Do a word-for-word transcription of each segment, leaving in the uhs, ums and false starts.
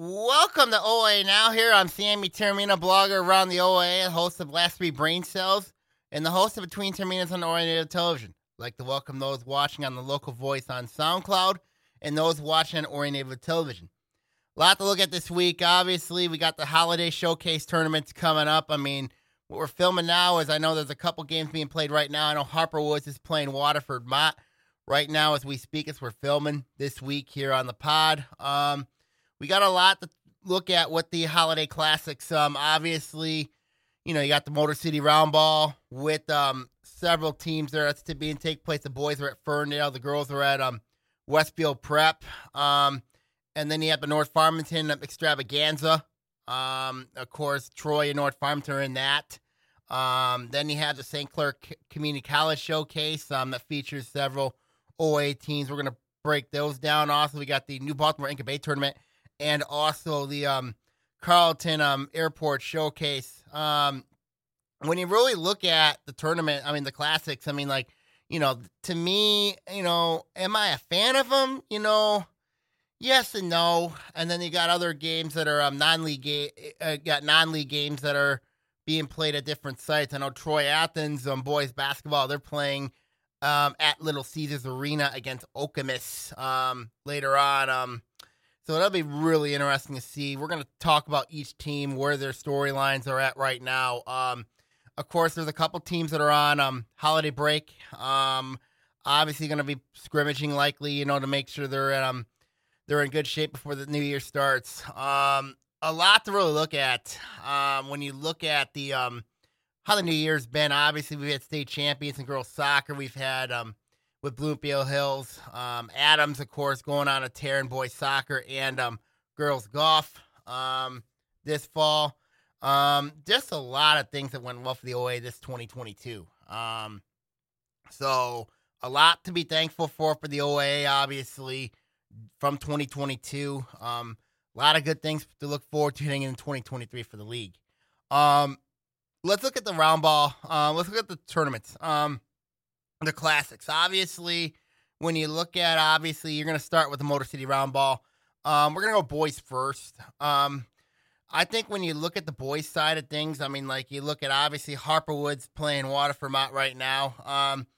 Welcome to O A Now. Here I'm Sammy Termina, blogger around the O A, host of Last Three Brain Cells, and the host of Between Terminas on Oriented Television. I'd like to welcome those watching on the local voice on SoundCloud and those watching on Oriented Television. A lot to look at this week. Obviously, we got the holiday showcase tournaments coming up. I mean, what we're filming now is I know there's a couple games being played right now. I know Harper Woods is playing Waterford Mott right now as we speak, as we're filming this week here on the pod. Um... We got a lot to look at with the Holiday Classics. Um, obviously, you know, you got the Motor City Round Ball with um, several teams there that's to be and take place. The boys are at Ferndale. The girls are at um, Westfield Prep. Um, and then you have the North Farmington Extravaganza. Um, of course, Troy and North Farmington are in that. Um, then you have the Saint Clair Community College Showcase um, that features several O A teams. We're going to break those down. Also, we got the New Baltimore Incubate Tournament. And also the um, Carleton um, Airport Showcase. Um, when you really look at the tournament, I mean, the classics, I mean, like, you know, to me, you know, am I a fan of them? You know, yes and no. And then you got other games that are um, non-league, ga- uh, got non-league games that are being played at different sites. I know Troy Athens, um, boys basketball, they're playing um, at Little Caesars Arena against Okemos um, later on. Um, So that'll be really interesting to see. We're going to talk about each team, where their storylines are at right now. Um, of course, there's a couple teams that are on um, holiday break. Um, obviously going to be scrimmaging likely, you know, to make sure they're in, um, they're in good shape before the new year starts. Um, a lot to really look at um, when you look at the um, how the new year's been. Obviously, we've had state champions in girls soccer. We've had um, – with Bloomfield Hills, um, Adams, of course, going on a tear in boys soccer and um, girls golf um, this fall. Um, just a lot of things that went well for the O A this twenty twenty-two. Um, so a lot to be thankful for for the O A, obviously, from twenty twenty-two. Um, a lot of good things to look forward to heading into twenty twenty-three for the league. Um, let's look at the round ball. Uh, let's look at the tournaments. Um, The classics. Obviously, when you look at, obviously, you're going to start with the Motor City Round Ball. Um, we're going to go boys first. Um, I think when you look at the boys' side of things, I mean, like, you look at, obviously, Harper Woods playing Waterford Mott right now. Um,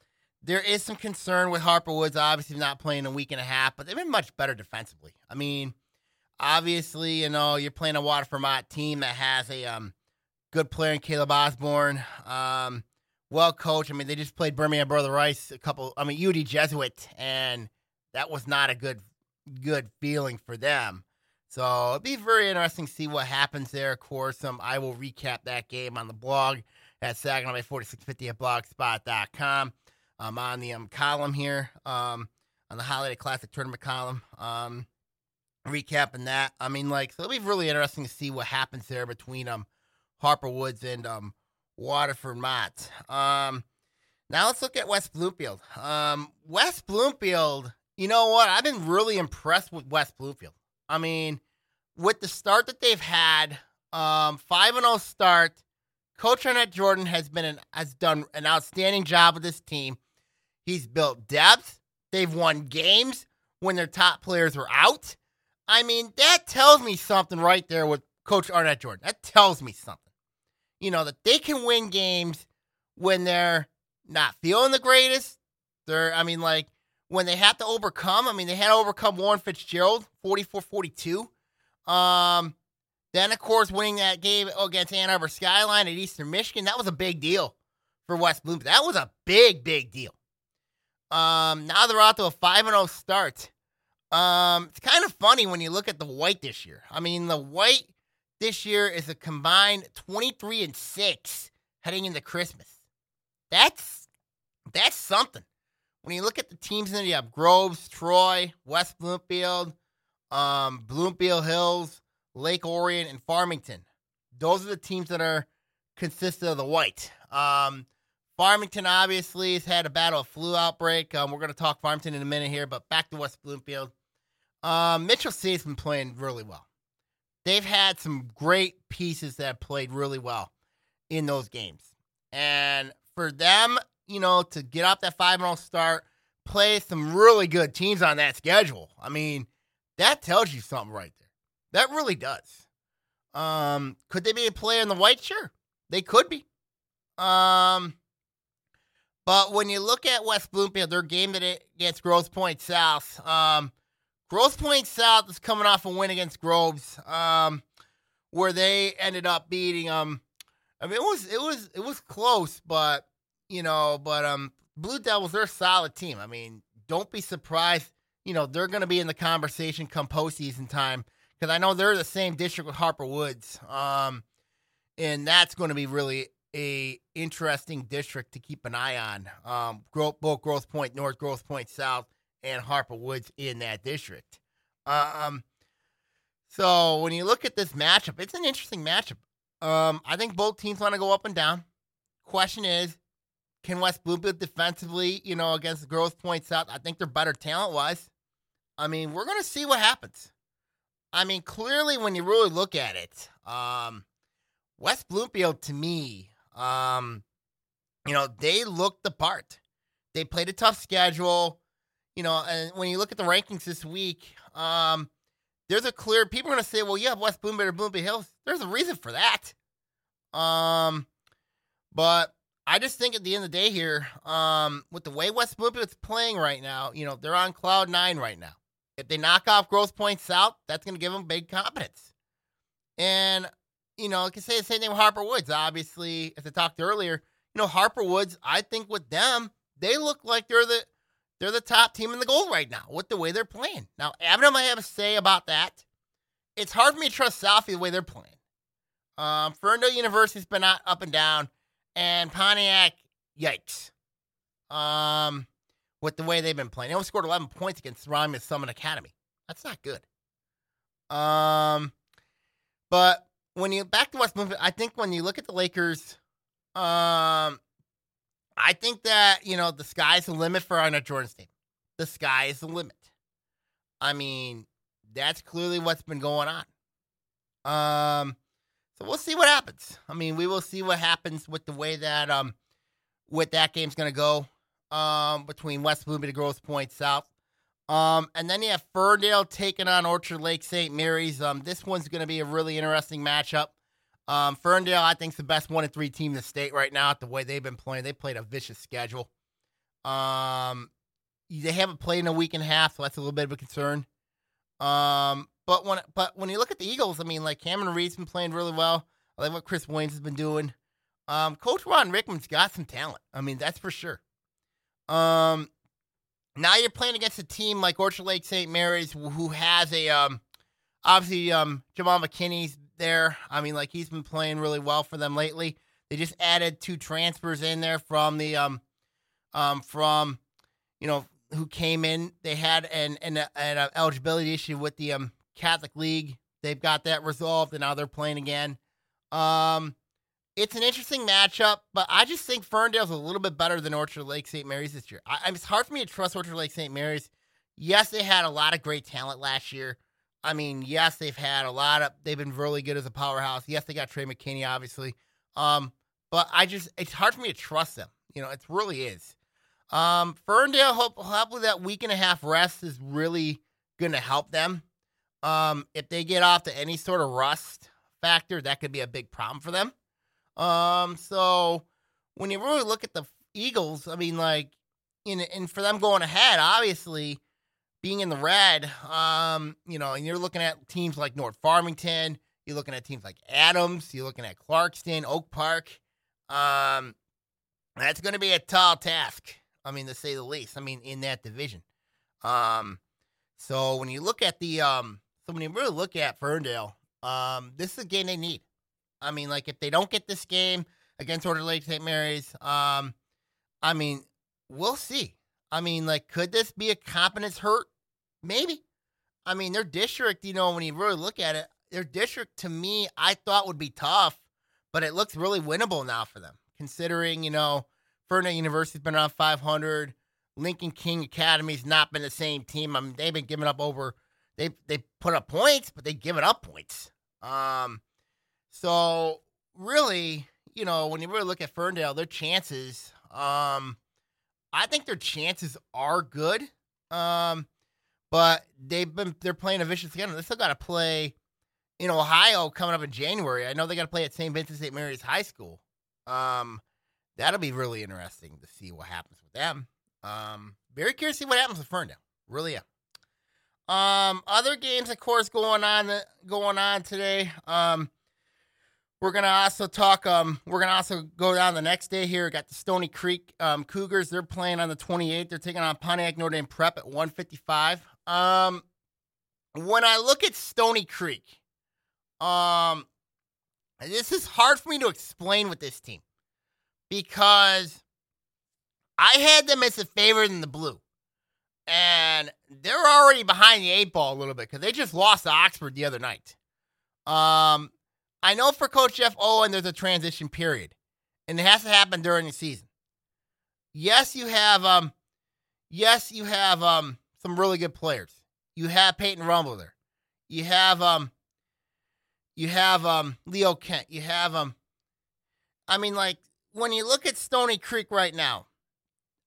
there is some concern with Harper Woods, obviously, not playing a week and a half, but they've been much better defensively. I mean, obviously, you know, you're playing a Waterford Mott team that has a um, good player in Caleb Osborne. Um, Well, coach, I mean, they just played Birmingham Brother Rice a couple, I mean, U D Jesuit, and that was not a good good feeling for them. So it'll be very interesting to see what happens there. Of course, um, I will recap that game on the blog at Saginaw Bay forty-six fifty at blogspot dot com. I'm on the um, column here, um, on the Holiday Classic Tournament column, um, recapping that. I mean, like, so it'll be really interesting to see what happens there between um, Harper Woods and um, Waterford Mott. Um, now let's look at West Bloomfield. Um, West Bloomfield, you know what? I've been really impressed with West Bloomfield. I mean, with the start that they've had, um, five and oh start, Coach Arnett Jordan has been an, has done an outstanding job with this team. He's built depth. They've won games when their top players were out. I mean, that tells me something right there with Coach Arnett Jordan. That tells me something. You know, that they can win games when they're not feeling the greatest. They're, I mean, like, when they have to overcome. I mean, they had to overcome Warren Fitzgerald, forty-four forty-two. Um, then, of course, winning that game against Ann Arbor Skyline at Eastern Michigan, that was a big deal for West Bloomfield. That was a big, big deal. Um, now they're out to a five and oh start. Um, it's kind of funny when you look at the white this year. I mean, the white... this year is a combined twenty-three and six heading into Christmas. That's that's something. When you look at the teams, then you have Groves, Troy, West Bloomfield, um, Bloomfield Hills, Lake Orion, and Farmington. Those are the teams that are consistent of the white. Um, Farmington obviously has had a battle of flu outbreak. Um, we're going to talk Farmington in a minute here, but back to West Bloomfield. Um, Mitchell C has been playing really well. They've had some great pieces that played really well in those games. And for them, you know, to get off that five and oh start, play some really good teams on that schedule. I mean, that tells you something right there. That really does. Um, could they be a player in the white? Sure, they could be. Um, but when you look at West Bloomfield, their game today against Grosse Pointe South, um, Grosse Pointe South is coming off a win against Groves, um, where they ended up beating them. Um, I mean, it was it was it was close, but you know, but um, Blue Devils, they're a solid team. I mean, don't be surprised. You know, they're going to be in the conversation come postseason time. Because I know they're the same district with Harper Woods, um, and that's going to be really a interesting district to keep an eye on. Um, both Grosse Pointe North, Grosse Pointe South, and Harper Woods in that district. Um, so when you look at this matchup, it's an interesting matchup. Um, I think both teams want to go up and down. Question is, can West Bloomfield defensively, you know, against Grosse Pointe South? I think they're better talent-wise. I mean, we're going to see what happens. I mean, clearly, when you really look at it, um, West Bloomfield, to me, um, you know, they looked the part. They played a tough schedule, you know, and when you look at the rankings this week, um, there's a clear, people are going to say, well, you have West Bloomfield or Bloomfield Hills. There's a reason for that. Um, but I just think at the end of the day here, um, with the way West Bloomfield's playing right now, you know, they're on cloud nine right now. If they knock off Grosse Pointe South, that's going to give them big confidence. And, you know, I can say the same thing with Harper Woods. Obviously, as I talked earlier, you know, Harper Woods, I think with them, they look like they're the they're the top team in the gold right now with the way they're playing. Now, Avondale might have a say about that. It's hard for me to trust Southie the way they're playing. Um, Fernando University's been up and down. And Pontiac, yikes. Um... with the way they've been playing. They only scored eleven points against Rhymers Summit Academy. That's not good. Um, but when you, back to West Bloomfield, I think when you look at the Lakers, um, I think that, you know, the sky's the limit for Arnett Jordan's team. The sky is the limit. I mean, that's clearly what's been going on. Um, so we'll see what happens. I mean, we will see what happens with the way that, um, with that game's going to go. Um, between West Bloomfield and Grosse Pointe South. Um, and then you have Ferndale taking on Orchard Lake Saint Mary's. Um, this one's going to be a really interesting matchup. Um, Ferndale, I think, is the best one and three team in the state right now at the way they've been playing. They played a vicious schedule. Um, they haven't played in a week and a half, so that's a little bit of a concern. Um, but when but when you look at the Eagles, I mean, like Cameron Reed's been playing really well. I like what Chris Williams has been doing. Um, Coach Ron Rickman's got some talent. I mean, that's for sure. Um, now you're playing against a team like Orchard Lake Saint Mary's, who has a, um, obviously, um, Jamal McKinney's there. I mean, like, he's been playing really well for them lately. They just added two transfers in there from the, um, um, from, you know, who came in. They had an, an, an eligibility issue with the, um, Catholic League. They've got that resolved and now they're playing again. Um, It's an interesting matchup, but I just think Ferndale's a little bit better than Orchard Lake Saint Mary's this year. I, it's hard for me to trust Orchard Lake Saint Mary's. Yes, they had a lot of great talent last year. I mean, yes, they've had a lot of, they've been really good as a powerhouse. Yes, they got Trey McKinney, obviously. Um, but I just, it's hard for me to trust them. You know, it really is. Um, Ferndale, hope, hopefully that week and a half rest is really going to help them. Um, if they get off to any sort of rust factor, that could be a big problem for them. Um, so when you really look at the Eagles, I mean, like, in, and for them going ahead, obviously being in the red, um, you know, and you're looking at teams like North Farmington, you're looking at teams like Adams, you're looking at Clarkston, Oak Park. Um, that's going to be a tall task. I mean, to say the least, I mean, in that division. Um, so when you look at the, um, so when you really look at Ferndale, um, this is a game they need. I mean, like, if they don't get this game against Orchard Lake Saint Mary's, um, I mean, we'll see. I mean, like, could this be a competence hurt? Maybe. I mean, their district, you know, when you really look at it, their district, to me, I thought would be tough, but it looks really winnable now for them, considering, you know, Fernando University's been around five hundred. Lincoln King Academy's not been the same team. I mean, they've been giving up over, they they put up points, but they've given up points. Um, So really, you know, when you really look at Ferndale, their chances, um, I think their chances are good. Um, but they've been, they're playing a vicious game. They still got to play in Ohio coming up in January. I know they got to play at Saint Vincent Saint Mary's High School. Um, that'll be really interesting to see what happens with them. Um, very curious to see what happens with Ferndale. Really am. Um, other games, of course, going on going on today. Um, we're gonna also talk. Um, we're gonna also go down the next day here. We got the Stony Creek um, Cougars. They're playing on the twenty-eighth. They're taking on Pontiac Notre Dame Prep at one fifty-five. Um, when I look at Stony Creek, um, this is hard for me to explain with this team because I had them as a favorite in the blue. And they're already behind the eight ball a little bit because they just lost to Oxford the other night. Um, I know for Coach Jeff Owen, there's a transition period, and it has to happen during the season. Yes, you have, um, yes, you have um, some really good players. You have Peyton Rumble there. You have, um, you have um, Leo Kent. You have, um, I mean, like when you look at Stony Creek right now,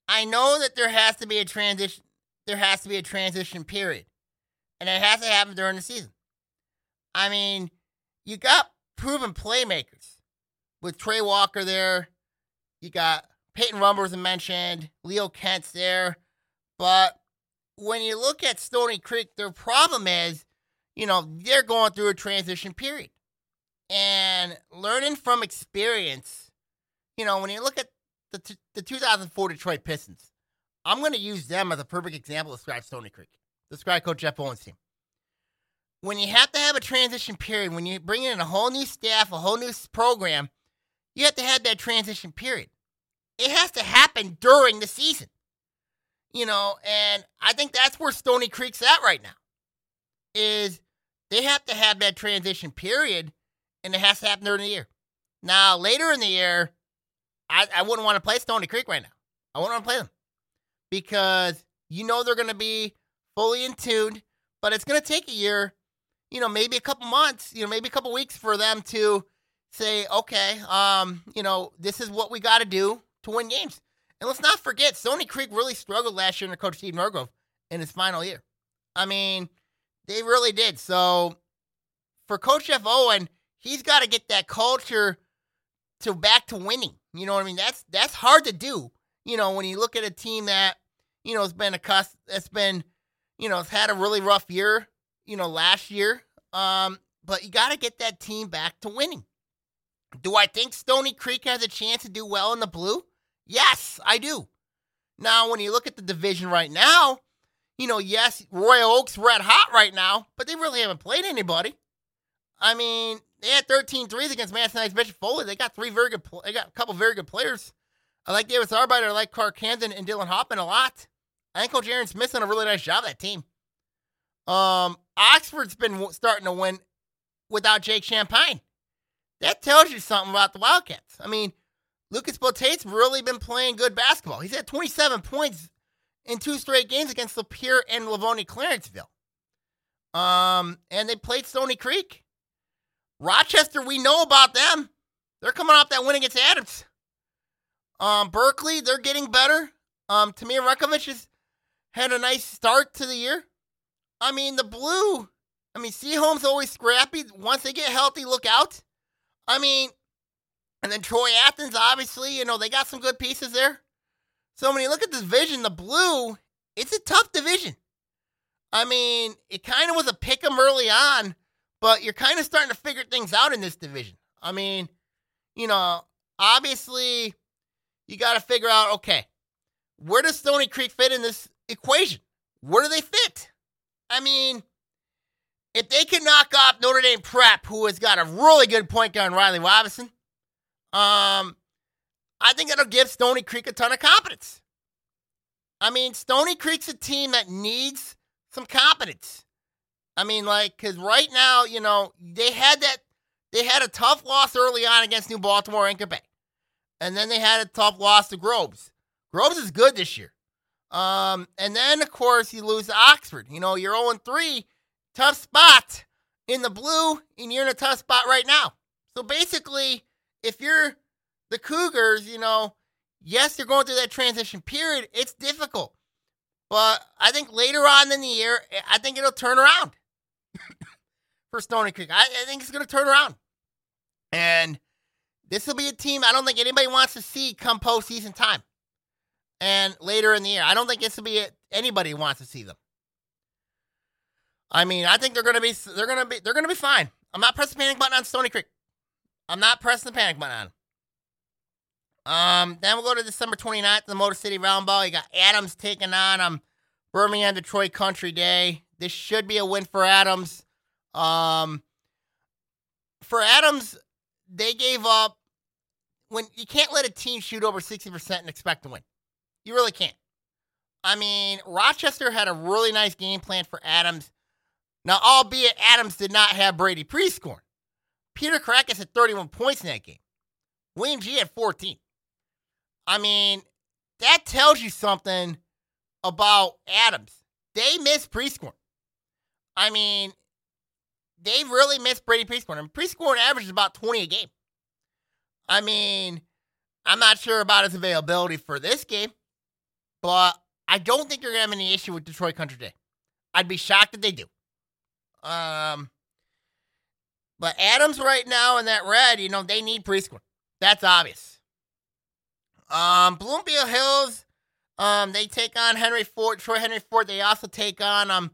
I know that there has to be a transition. There has to be a transition period, and it has to happen during the season. I mean, you got proven playmakers with Trey Walker there. You got Peyton Rumble, as I mentioned, Leo Kent's there. But when you look at Stony Creek, their problem is, you know, they're going through a transition period. And learning from experience, you know, when you look at the t- the two thousand four Detroit Pistons, I'm going to use them as a perfect example to describe Stony Creek, describe Coach Jeff Owen's team. When you have to have a transition period, when you bring in a whole new staff, a whole new program, you have to have that transition period. It has to happen during the season. You know, and I think that's where Stony Creek's at right now, is they have to have that transition period, and it has to happen during the year. Now, later in the year, I, I wouldn't want to play Stony Creek right now. I wouldn't want to play them. Because you know they're going to be fully in tune, but it's going to take a year, you know, maybe a couple months, you know, maybe a couple weeks for them to say, okay, um, you know, this is what we got to do to win games. And let's not forget, Stony Creek really struggled last year under Coach Steve Norgrove in his final year. I mean, they really did. So for Coach Jeff Owen, he's got to get that culture to back to winning. You know what I mean? That's that's hard to do, you know, when you look at a team that, you know, it's been a cuss, it's been, you know, it's had a really rough year, you know, last year. Um, but you got to get that team back to winning. Do I think Stony Creek has a chance to do well in the blue? Yes, I do. Now, when you look at the division right now, you know, yes, Royal Oak's red hot right now, but they really haven't played anybody. I mean, they had thirteen threes against Madison Heights Bishop Foley. They got three very good, pl- they got a couple very good players. I like Davis Arbeiter, I like Clark Camden and Dylan Hoffman a lot. I think Coach Aaron's missing a really nice job, that team. Um, Oxford's been w- starting to win without Jake Champagne. That tells you something about the Wildcats. I mean, Lucas Botate's really been playing good basketball. He's had twenty-seven points in two straight games against Lapeer and Livonia Clarenceville. Um, and they played Stony Creek. Rochester, we know about them. They're coming off that win against Adams. Um, Berkeley, they're getting better. Um, Tamir Rekovich is... had a nice start to the year. I mean, the blue. I mean, Seaholm's always scrappy. Once they get healthy, look out. I mean, and then Troy Athens, obviously, you know, they got some good pieces there. So when you look at the division, the blue, it's a tough division. I mean, it kind of was a pick 'em early on, but you're kind of starting to figure things out in this division. I mean, you know, obviously, you got to figure out, okay, where does Stony Creek fit in this equation? Where do they fit? I mean, if they can knock off Notre Dame Prep, who has got a really good point guard, Riley Robinson, um, I think that'll give Stony Creek a ton of confidence. I mean, Stony Creek's a team that needs some confidence. I mean, like, because right now, you know, they had that, they had a tough loss early on against New Baltimore and Quebec, and then they had a tough loss to Groves. Groves is good this year. Um, and then, of course, you lose to Oxford. You know, you're oh and three, tough spot in the blue, and you're in a tough spot right now. So basically, if you're the Cougars, you know, yes, you're going through that transition period. It's difficult. But I think later on in the year, I think it'll turn around for Stony Creek. I, I think it's going to turn around. And this will be a team I don't think anybody wants to see come postseason time. And later in the year, I don't think this will be a, anybody wants to see them. I mean, I think they're going to be they're going to be they're going to be fine. I'm not pressing the panic button on Stony Creek. I'm not pressing the panic button on them. Um, then we'll go to December twenty-ninth, the Motor City Round Ball. You got Adams taking on um, Birmingham Detroit Country Day. This should be a win for Adams. Um, for Adams, they gave up. When you can't let a team shoot over sixty percent and expect to win. You really can't. I mean, Rochester had a really nice game plan for Adams. Now, albeit Adams did not have Brady Prescorn. Peter Caracas had thirty-one points in that game. William G had fourteen. I mean, that tells you something about Adams. They missed Prescorn. I mean, they really missed Brady Prescorn. I mean, Prescorn averages about twenty a game. I mean, I'm not sure about his availability for this game, but I don't think you're going to have any issue with Detroit Country Day. I'd be shocked if they do. Um, but Adams right now in that red, you know, they need Prescorn. That's obvious. Um, Bloomfield Hills, um, they take on Henry Ford, Troy Henry Ford. They also take on um,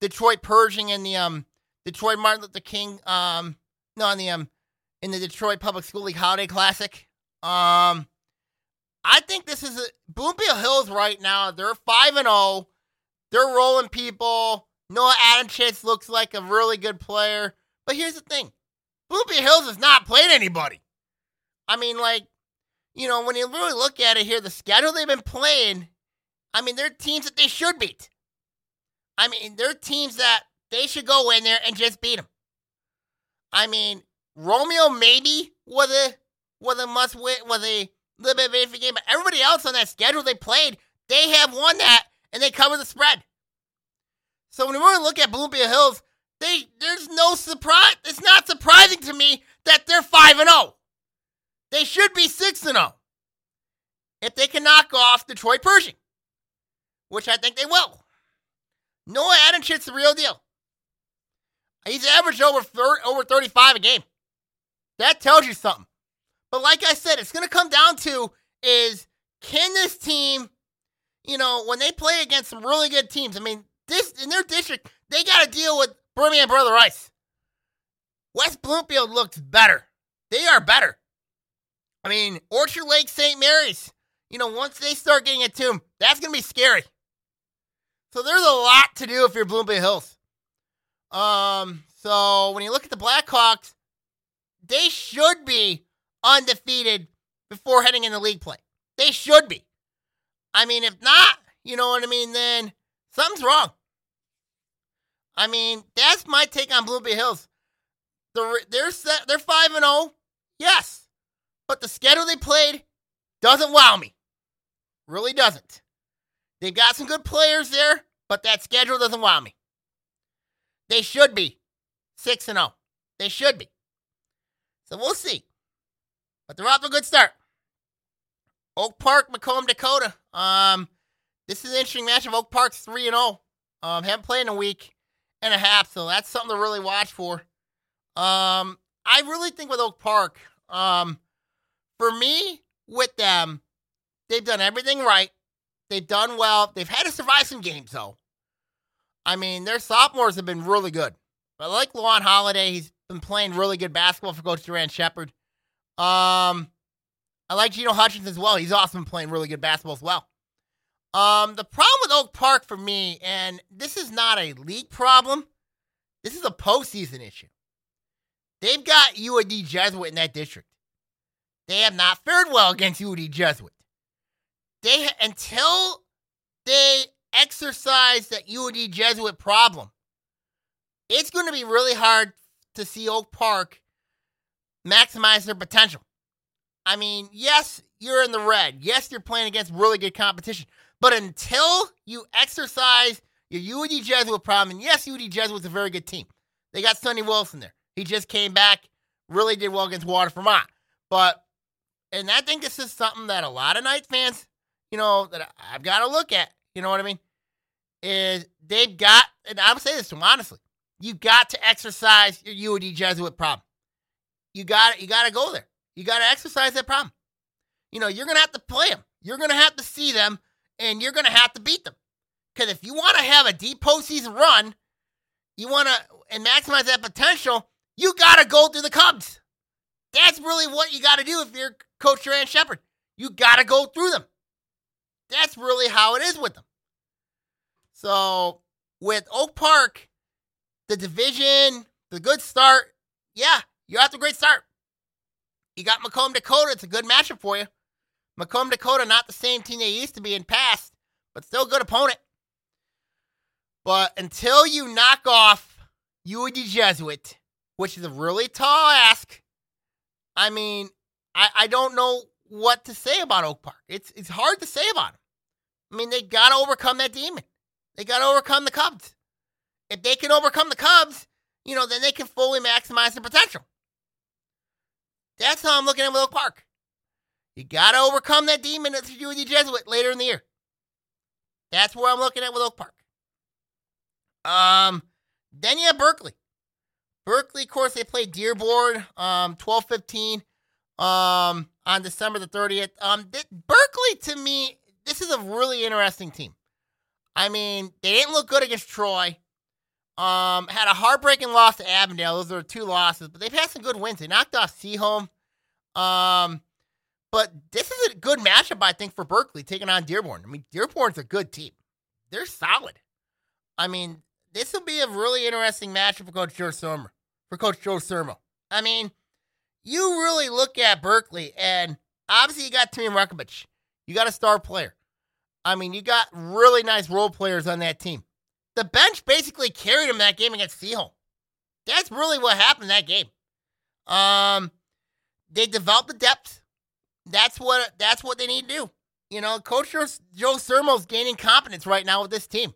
Detroit Pershing in the um, Detroit Martin Luther King, um, no, in the um, in the Detroit Public School League Holiday Classic. Um, I think this is a, Bloomfield Hills right now. They're five and zero. They're rolling people. Noah Adamchitz looks like a really good player, but here's the thing: Bloomfield Hills has not played anybody. I mean, like, you know, when you really look at it here, the schedule they've been playing, I mean, they're teams that they should beat. I mean, they're teams that they should go in there and just beat them. I mean, Romeo maybe was a was a must win, was a little bit of a game, but everybody else on that schedule they played, they have won that and they cover the spread. So when you really look at Bloomfield Hills, they there's no surprise. It's not surprising to me that they're five and zero. They should be six and oh if they can knock off Detroit Pershing, which I think they will. Noah Adamchitz the real deal. He's averaged over, thirty, over thirty-five a game. That tells you something. But like I said, it's going to come down to is can this team, you know, when they play against some really good teams, I mean, this in their district, they got to deal with Birmingham Brother Rice. West Bloomfield looks better. They are better. I mean, Orchard Lake Saint Mary's, you know, once they start getting a tomb, that's going to be scary. So there's a lot to do if you're Bloomfield Hills. Um, so when you look at the Blackhawks, they should be undefeated before heading into league play. They should be. I mean, if not, you know what I mean, then something's wrong. I mean, that's my take on Bloomfield Hills. They're, they're, set, they're five and oh, yes. But the schedule they played doesn't wow me. Really doesn't. They've got some good players there, but that schedule doesn't wow me. They should be six and oh. They should be. So we'll see. But they're off to a good start. Oak Park, Macomb, Dakota. Um, this is an interesting match of Oak Park's three and oh. Um, haven't played in a week and a half, so that's something to really watch for. Um, I really think with Oak Park, um, for me, with them, they've done everything right. They've done well. They've had to survive some games, though. I mean, their sophomores have been really good. I like Lawan Holiday. He's been playing really good basketball for Coach Duran Shepard. Um, I like Geno Hutchins as well. He's also been playing really good basketball as well. Um, the problem with Oak Park for me, and this is not a league problem, this is a postseason issue. They've got U D Jesuit in that district. They have not fared well against U D Jesuit. They until they exercise that U D Jesuit problem, it's going to be really hard to see Oak Park maximize their potential. I mean, yes, you're in the red. Yes, you're playing against really good competition. But until you exercise your U D Jesuit problem, and yes, U D Jesuit's a very good team. They got Sonny Wilson there. He just came back, really did well against Waterford Mott. But And I think this is something that a lot of Knights fans, you know, that I've got to look at, you know what I mean, is they've got, and I would say this to them, honestly, You got to exercise your U D Jesuit problem. You got you got to go there. You got to exercise that problem. You know, you're going to have to play them. You're going to have to see them, and you're going to have to beat them. Because if you want to have a deep postseason run, you want to and maximize that potential, you got to go through the Cubs. That's really what you got to do if you're Coach Duran Shepherd. You got to go through them. That's really how it is with them. So with Oak Park, the division, the good start, yeah, you're at the great start. You got Macomb, Dakota. It's a good matchup for you. Macomb, Dakota, not the same team they used to be in past, but still a good opponent. But until you knock off U D Jesuit, which is a really tall ask, I mean, I, I don't know what to say about Oak Park. It's it's hard to say about them. I mean, they got to overcome that demon. They got to overcome the Cubs. If they can overcome the Cubs, you know, then they can fully maximize their potential. That's how I'm looking at with Oak Park. You got to overcome that demon that's U D Jesuit later in the year. That's where I'm looking at with Oak Park. Um, then you have Berkeley. Berkeley, of course, they played Dearborn, um, twelve fifteen, um, on December the thirtieth. Um, th- Berkeley, to me, this is a really interesting team. I mean, they didn't look good against Troy. Um, had a heartbreaking loss to Avondale. Those are two losses, but they've had some good wins. They knocked off Seaholm. Um, but this is a good matchup, I think, for Berkeley taking on Dearborn. I mean, Dearborn's a good team. They're solid. I mean, this will be a really interesting matchup for Coach Joe Sermo. For Coach Joe Sermo. I mean, you really look at Berkeley, and obviously you got Timmy Markovich. You got a star player. I mean, you got really nice role players on that team. The bench basically carried him that game against Seaholm. That's really what happened in that game. Um, they developed the depth. That's what that's what they need to do. You know, Coach Joe Sermo's gaining confidence right now with this team.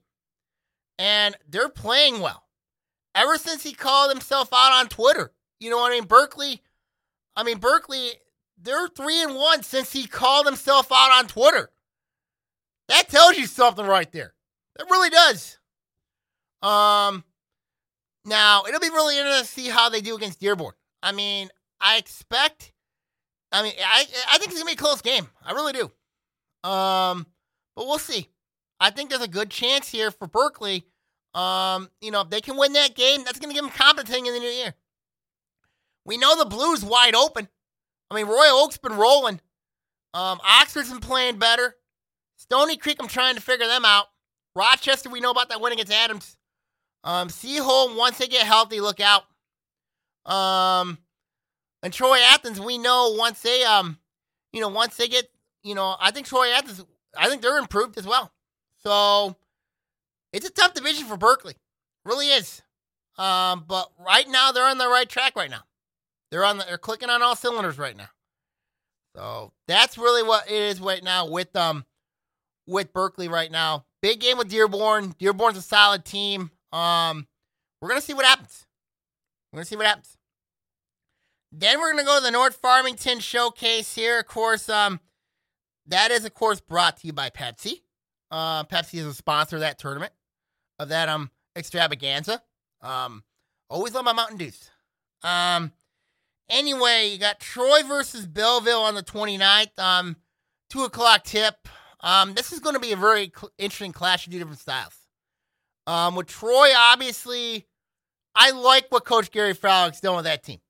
And they're playing well. Ever since he called himself out on Twitter, you know what I mean? Berkeley, I mean, Berkeley, they're three and one since he called himself out on Twitter. That tells you something right there. That really does. Um, now, it'll be really interesting to see how they do against Dearborn. I mean, I expect, I mean, I, I think it's going to be a close game. I really do. Um, but we'll see. I think there's a good chance here for Berkeley. Um, you know, if they can win that game, that's going to give them confidence in the new year. We know the Blues wide open. I mean, Royal Oak's been rolling. Um, Oxford's been playing better. Stony Creek, I'm trying to figure them out. Rochester, we know about that win against Adams. Um, Seaholm, once they get healthy, look out. Um, and Troy Athens, we know once they, um, you know, once they get, you know, I think Troy Athens, I think they're improved as well. So, it's a tough division for Berkeley. Really is. Um, but right now, they're on the right track right now. They're on the, they're clicking on all cylinders right now. So, that's really what it is right now with um with Berkeley right now. Big game with Dearborn. Dearborn's a solid team. Um, we're going to see what happens. We're going to see what happens. Then we're going to go to the North Farmington Showcase here. Of course, um, that is, of course, brought to you by Pepsi. Uh, Pepsi is a sponsor of that tournament, of that um extravaganza. Um, always love my Mountain Dews. Um, anyway, you got Troy versus Belleville on the twenty-ninth, um, two o'clock tip. Um, this is going to be a very cl- interesting clash of two different styles. Um, with Troy, obviously, I like what Coach Gary Frowick's doing with that team.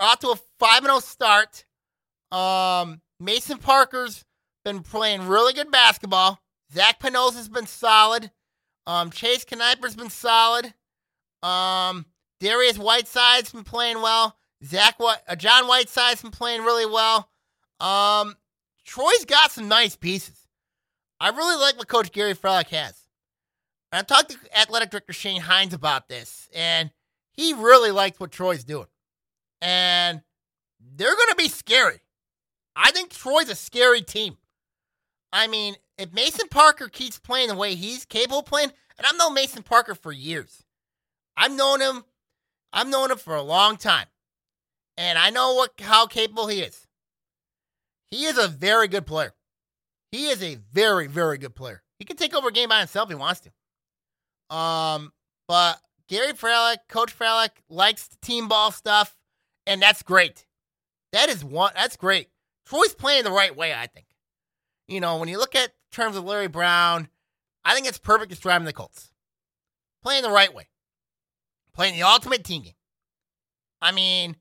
Off to a five and oh start. Um, Mason Parker's been playing really good basketball. Zach Pinoza's been solid. Um, Chase Kniper's been solid. Um, Darius Whiteside's been playing well. Zach, White, uh, John Whiteside's been playing really well. Um, Troy's got some nice pieces. I really like what Coach Gary Frelick has. And I talked to Athletic Director Shane Hines about this, and he really likes what Troy's doing. And they're going to be scary. I think Troy's a scary team. I mean, if Mason Parker keeps playing the way he's capable of playing, and I've known Mason Parker for years. I've known him, I've known him for a long time. And I know what how capable he is. He is a very good player. He is a very, very good player. He can take over a game by himself if he wants to. Um, but Gary Fralick, Coach Fralick likes the team ball stuff, and that's great. That is one. That's great. Troy's playing the right way, I think. You know, when you look at terms of Larry Brown, I think it's perfect to driving the Colts. Playing the right way. Playing the ultimate team game. I mean,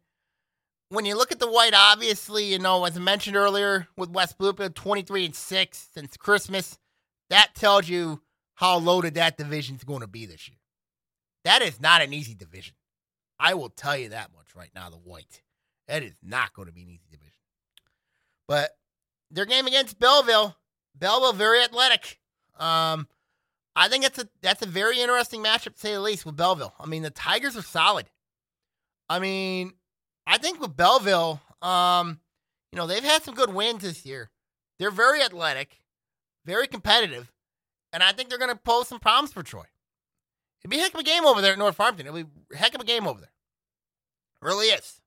when you look at the white, obviously, you know, as I mentioned earlier, with West Bloomfield, twenty-three and six since Christmas, that tells you how loaded that division's going to be this year. That is not an easy division. I will tell you that much right now, the white. That is not going to be an easy division. But their game against Belleville, Belleville very athletic. Um, I think that's a that's a very interesting matchup, to say the least, with Belleville. I mean, the Tigers are solid. I mean, I think with Belleville, um, you know, they've had some good wins this year. They're very athletic, very competitive, and I think they're going to pose some problems for Troy. It'd be a heck of a game over there at North Farmington. It'll be a heck of a game over there. It really is.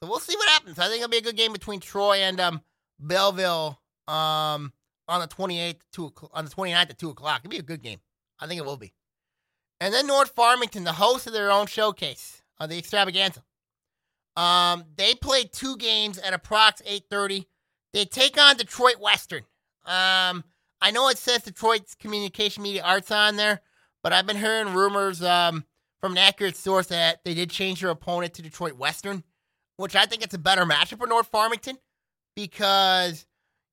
So we'll see what happens. I think it'll be a good game between Troy and um, Belleville um, on the twenty-eighth, two on the twenty-ninth at two o'clock. It'll be a good game. I think it will be. And then North Farmington, the host of their own showcase, uh, the Extravaganza. Um, they play two games at approx eight thirty. They take on Detroit Western. Um, I know it says Detroit's Communication Media Arts on there, but I've been hearing rumors um, from an accurate source that they did change their opponent to Detroit Western, which I think it's a better matchup for North Farmington because,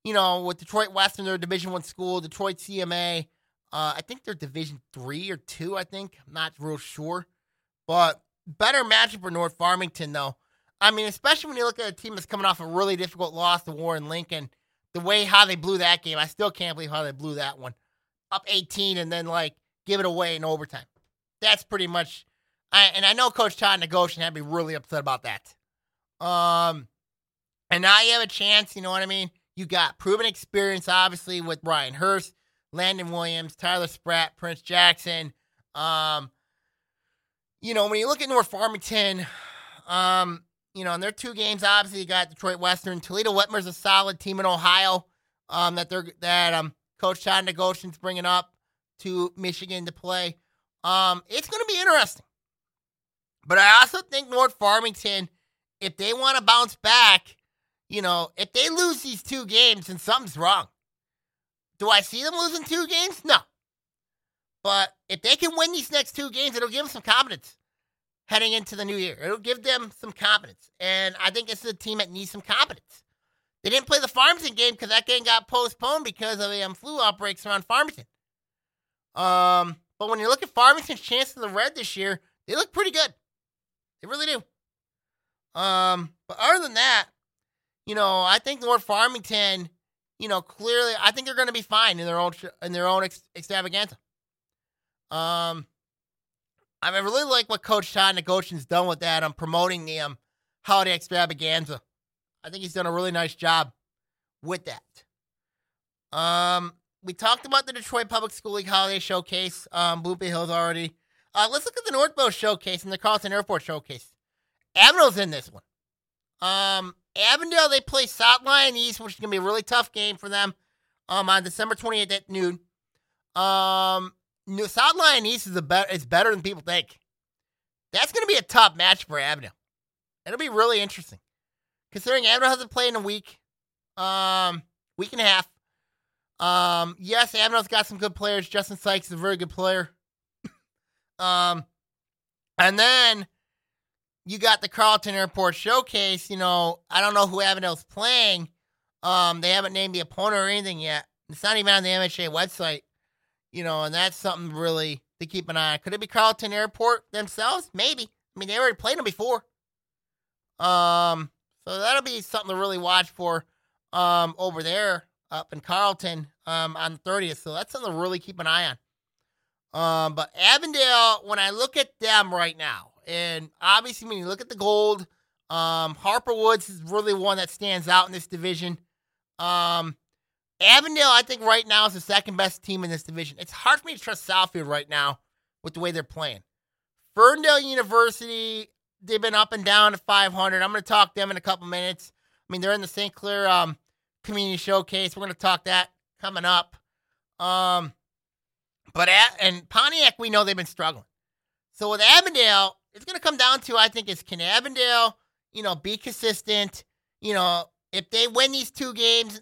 you know, with Detroit Western, they're a Division One school, Detroit C M A, uh, I think they're Division Three or Two, I think. I'm not real sure. But better matchup for North Farmington, though. I mean, especially when you look at a team that's coming off a really difficult loss to Warren Lincoln, the way how they blew that game, I still can't believe how they blew that one. Up eighteen and then, like, give it away in overtime. That's pretty much I, – and I know Coach Todd Nagoshin had me really upset about that. Um, and now you have a chance, you know what I mean? You got proven experience, obviously, with Ryan Hurst, Landon Williams, Tyler Spratt, Prince Jackson. Um, you know, when you look at North Farmington, um, you know, in their two games, obviously, you got Detroit Western. Toledo Whitmer's a solid team in Ohio, um, that they're, that, um, Coach Todd Nagoshin's bringing up to Michigan to play. Um, it's going to be interesting. But I also think North Farmington, if they want to bounce back, you know, if they lose these two games, then something's wrong. Do I see them losing two games? No. But if they can win these next two games, it'll give them some confidence heading into the new year. It'll give them some confidence. And I think this is a team that needs some confidence. They didn't play the Farmington game because that game got postponed because of the um, flu outbreaks around Farmington. Um, but when you look at Farmington's chance in the red this year, they look pretty good. They really do. Um, but other than that, you know, I think North Farmington, you know, clearly, I think they're going to be fine in their own in their own ex- extravaganza. Um, I mean, I really like what Coach Todd Nagoshin's done with that. I'm promoting the um, holiday extravaganza. I think he's done a really nice job with that. Um, we talked about the Detroit Public School League Holiday Showcase, um, Bloomfield Hills already. Uh, let's look at the Northville Showcase and the Carleton Airport Showcase. Avondale's in this one. Um, Avondale, they play South Lyon East, which is going to be a really tough game for them um, on December twenty-eighth at noon. Um, South Lyon East is, a be- is better than people think. That's going to be a tough match for Avondale. It'll be really interesting. Considering Avondale hasn't played in a week, um, week and a half. Um, yes, Avondale's got some good players. Justin Sykes is a very good player. um, and then... You got the Carleton Airport Showcase. You know, I don't know who Avondale's playing. Um, they haven't named the opponent or anything yet. It's not even on the M H A website. You know, and that's something really to keep an eye on. Could it be Carleton Airport themselves? Maybe. I mean, they already played them before. Um, so that'll be something to really watch for um, over there up in Carleton um, on the thirtieth. So that's something to really keep an eye on. Um, but Avondale, when I look at them right now, and obviously, when you look at the gold, um, Harper Woods is really one that stands out in this division. Um, Avondale, I think right now, is the second best team in this division. It's hard for me to trust Southfield right now with the way they're playing. Ferndale University, they've been up and down to five hundred. I'm going to talk them in a couple minutes. I mean, they're in the Saint Clair um, Community Showcase. We're going to talk that coming up. Um, but at, and Pontiac, we know they've been struggling. So with Avondale, it's going to come down to, I think, is can Avondale, you know, be consistent? You know, if they win these two games,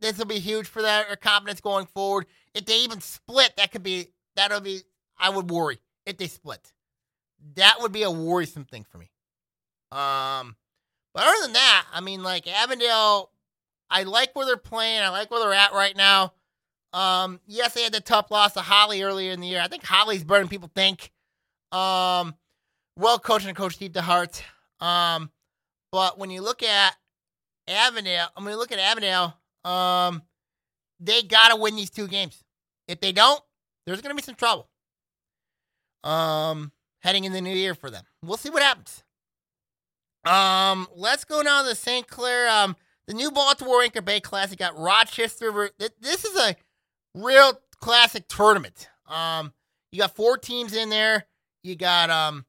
this will be huge for their confidence going forward. If they even split, that could be, that'll be, I would worry if they split. That would be a worrisome thing for me. Um, but other than that, I mean, like, Avondale, I like where they're playing. I like where they're at right now. Um, yes, they had the tough loss to Holly earlier in the year. I think Holly's burning people think. Um, well coached and Coach Steve DeHart. Um, but when you look at Avondale, I mean, look at Avondale, um, they got to win these two games. If they don't, there's going to be some trouble. Um, heading in the new year for them. We'll see what happens. Um, let's go now to the Saint Clair, um, the new Baltimore Anchor Bay Classic got Rochester. This is a real classic tournament. Um, you got four teams in there. You got um,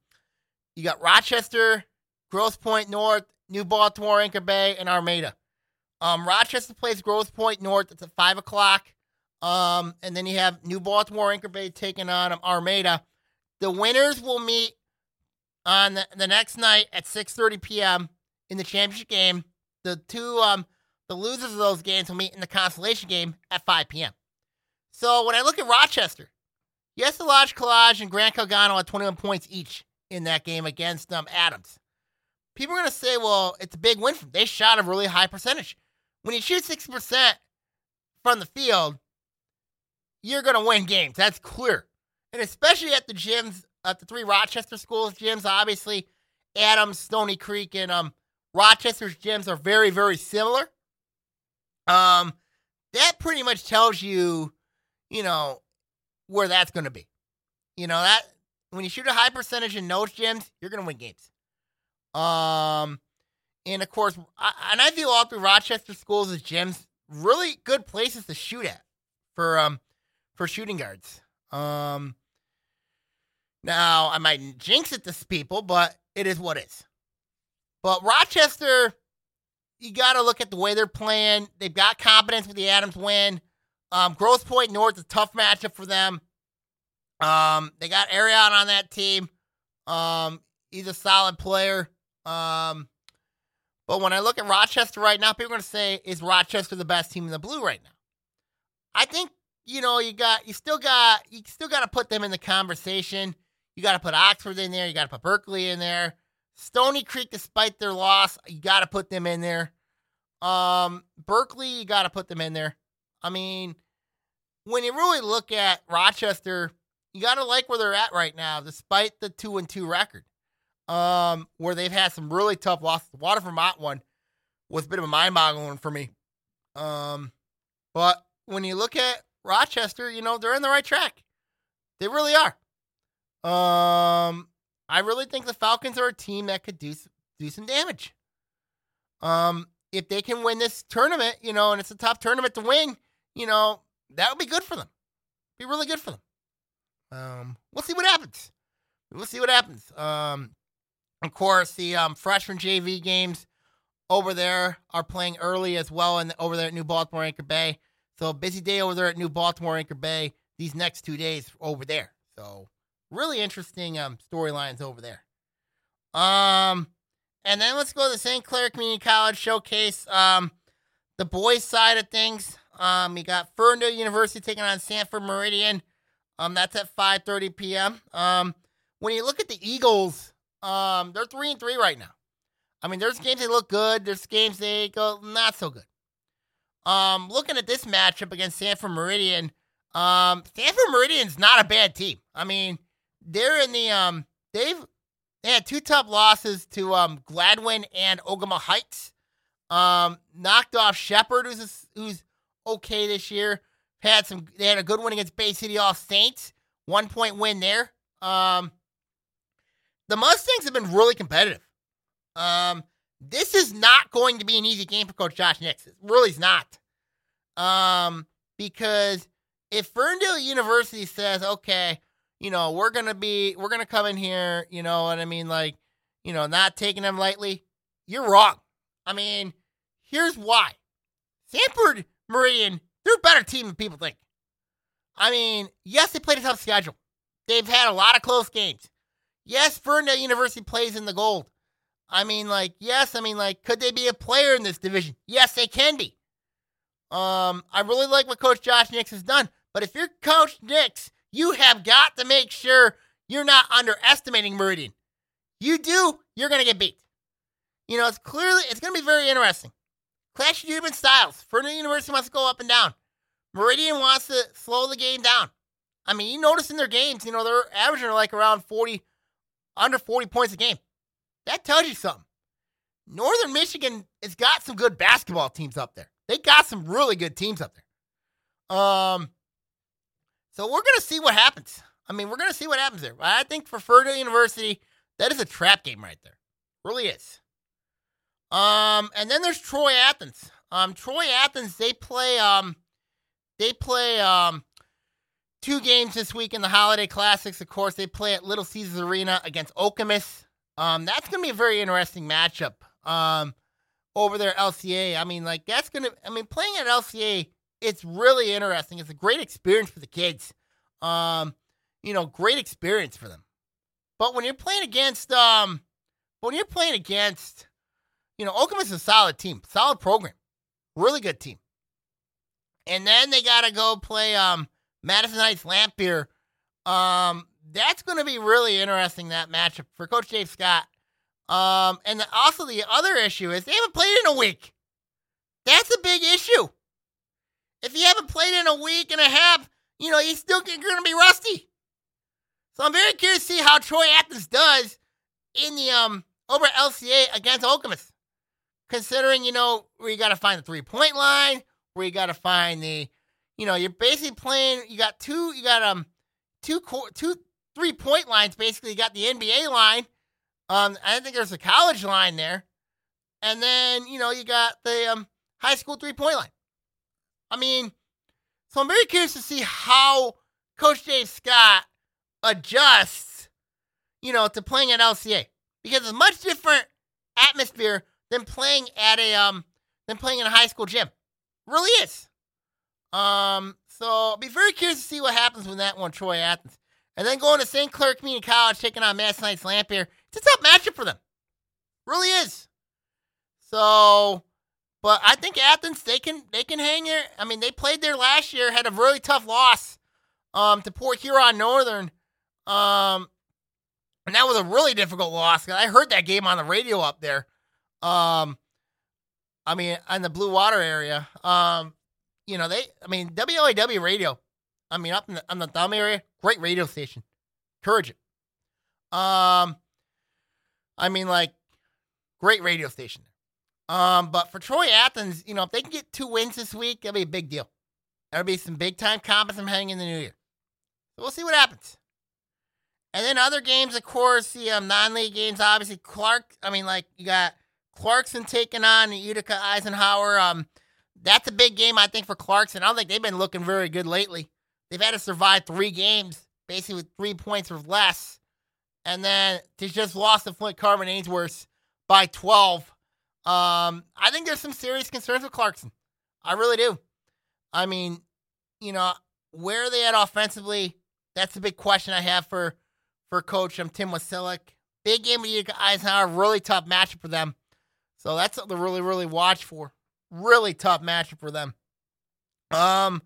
you got Rochester, Grosse Pointe North, New Baltimore Anchor Bay, and Armada. Um, Rochester plays Grosse Pointe North. It's at five o'clock. Um, and then you have New Baltimore Anchor Bay taking on um, Armada. The winners will meet on the, the next night at six thirty p.m. in the championship game. The two, um, the losers of those games will meet in the consolation game at five p.m. So when I look at Rochester, yes, the Lodge Collage and Grant Calgano had twenty-one points each in that game against um, Adams. People are going to say, well, it's a big win for them. They shot a really high percentage. When you shoot sixty percent from the field, you're going to win games. That's clear. And especially at the gyms, at the three Rochester schools gyms, obviously, Adams, Stony Creek, and um. Rochester's gyms are very, very similar. Um, that pretty much tells you, you know, where that's going to be. You know, that when you shoot a high percentage in those gyms, you're going to win games. Um, and of course, I, and I view all three Rochester schools as gyms, really good places to shoot at for um for shooting guards. Um, now I might jinx it to people, but it is what it is. But Rochester, you got to look at the way they're playing. They've got confidence with the Adams win. Um, Grosse Pointe North is a tough matchup for them. Um, they got Arion on that team. Um, he's a solid player. Um, but when I look at Rochester right now, people are going to say, is Rochester the best team in the blue right now? I think, you know, you got, you still got, you still got to put them in the conversation. You got to put Oxford in there. You got to put Berkeley in there. Stony Creek, despite their loss, you got to put them in there. Um, Berkeley, you got to put them in there. I mean, when you really look at Rochester, you got to like where they're at right now, despite the two and two record, um, where they've had some really tough losses. The Waterford Mott one was a bit of a mind-boggling one for me. Um, but when you look at Rochester, you know, they're on the right track. They really are. Um... I really think the Falcons are a team that could do do some damage. Um, if they can win this tournament, you know, and it's a tough tournament to win, you know, that would be good for them. Be really good for them. Um, we'll see what happens. We'll see what happens. Um, of course, the um, freshman J V games over there are playing early as well, and the, over there at New Baltimore Anchor Bay. So a busy day over there at New Baltimore Anchor Bay. These next two days over there. So. Really interesting um, storylines over there. Um, and then let's go to the Saint Clair Community College Showcase. Um, the boys' side of things, um, you got Fernando University taking on Sanford Meridian. Um, that's at five thirty p.m. Um, when you look at the Eagles, um, they're three and three right now. I mean, there's games that look good. There's games they go not so good. Um, looking at this matchup against Sanford Meridian, um, Sanford Meridian's not a bad team. I mean. They're in the, um, they've, they had two tough losses to, um, Gladwin and Okemos Heights. Um, knocked off Shepherd, who's, a, who's okay this year. Had some, they had a good win against Bay City All Saints. One point win there. Um, the Mustangs have been really competitive. Um, this is not going to be an easy game for Coach Josh Nix. It really is not. Um, because if Ferndale University says, okay, you know, we're going to be, we're going to come in here, you know what I mean? Like, you know, not taking them lightly. You're wrong. I mean, here's why. Sanford Meridian, they're a better team than people think. I mean, yes, they played a tough schedule. They've had a lot of close games. Yes, Ferndale University plays in the gold. I mean, like, yes, I mean, like, could they be a player in this division? Yes, they can be. Um, I really like what Coach Josh Nix has done, but if you're Coach Nix, you have got to make sure you're not underestimating Meridian. You do, you're going to get beat. You know, it's clearly, it's going to be very interesting. Clash of different styles. Ferndale University wants to go up and down. Meridian wants to slow the game down. I mean, you notice in their games, you know, they're averaging like around forty, under forty points a game. That tells you something. Northern Michigan has got some good basketball teams up there. They got some really good teams up there. Um, so we're going to see what happens. I mean, we're going to see what happens there. I think for Ferndale University, that is a trap game right there. Really is. Um, and then there's Troy Athens. Um, Troy Athens, they play, um, they play, um, two games this week in the Holiday Classics. Of course, they play at Little Caesars Arena against Okemos. Um, that's going to be a very interesting matchup, um, over there at L C A. I mean, like, that's going to, I mean, playing at L C A, it's really interesting. It's a great experience for the kids. Um, you know, great experience for them. But when you're playing against, um, when you're playing against, you know, Okemos is a solid team, solid program, really good team. And then they got to go play, um, Madison Heights Lampier. Um, that's going to be really interesting, that matchup for Coach Dave Scott. Um, and the, also the other issue is they haven't played in a week. That's a big issue. If you haven't played in a week and a half, you know, you're still going to be rusty. So I'm very curious to see how Troy Athens does in the, um, over at L C A against Okemos. Considering, you know, where you got to find the three point line, where you got to find the, you know, you're basically playing, you got two, you got, um, two, two, three point lines. Basically, you got the N B A line. Um, I think there's a college line there. And then, you know, you got the, um, high school three point line. I mean, so I'm very curious to see how Coach Dave Scott adjusts, you know, to playing at L C A, because it's a much different atmosphere than playing at a, um, than playing in a high school gym. It really is. Um, so I'll be very curious to see what happens with that one, Troy Athens. And then going to Saint Clair Community College, taking on Madison Heights Lampier. It's a tough matchup for them. It really is. So, but I think Athens, they can, they can hang there. I mean, they played there last year, had a really tough loss, um, to Port Huron Northern. Um, and that was a really difficult loss. I heard that game on the radio up there. Um, I mean, in the Blue Water area. Um, You know, they, I mean, W L A W radio, I mean, up in the, in the Thumb area, great radio station. Encourage it. Um, I mean, like, great radio station. Um, but for Troy Athens, you know, if they can get two wins this week, that'll be a big deal. That'll be some big-time competition hanging in the new year. So we'll see what happens. And then other games, of course, the um, non-league games, obviously, Clark, I mean, like, you got Clarkston taking on Utica Eisenhower, um, that's a big game, I think, for Clarkston. I don't think they've been looking very good lately. They've had to survive three games, basically with three points or less. And then they just lost to Flint Carbon Ainsworth by twelve. Um, I think there's some serious concerns with Clarkston. I really do. I mean, you know, where are they at offensively? That's the big question I have for, for Coach um, Tim Wasilek. Big game with Utica Eisenhower, really tough matchup for them. So that's something to really, really watch for. Really tough matchup for them. Um,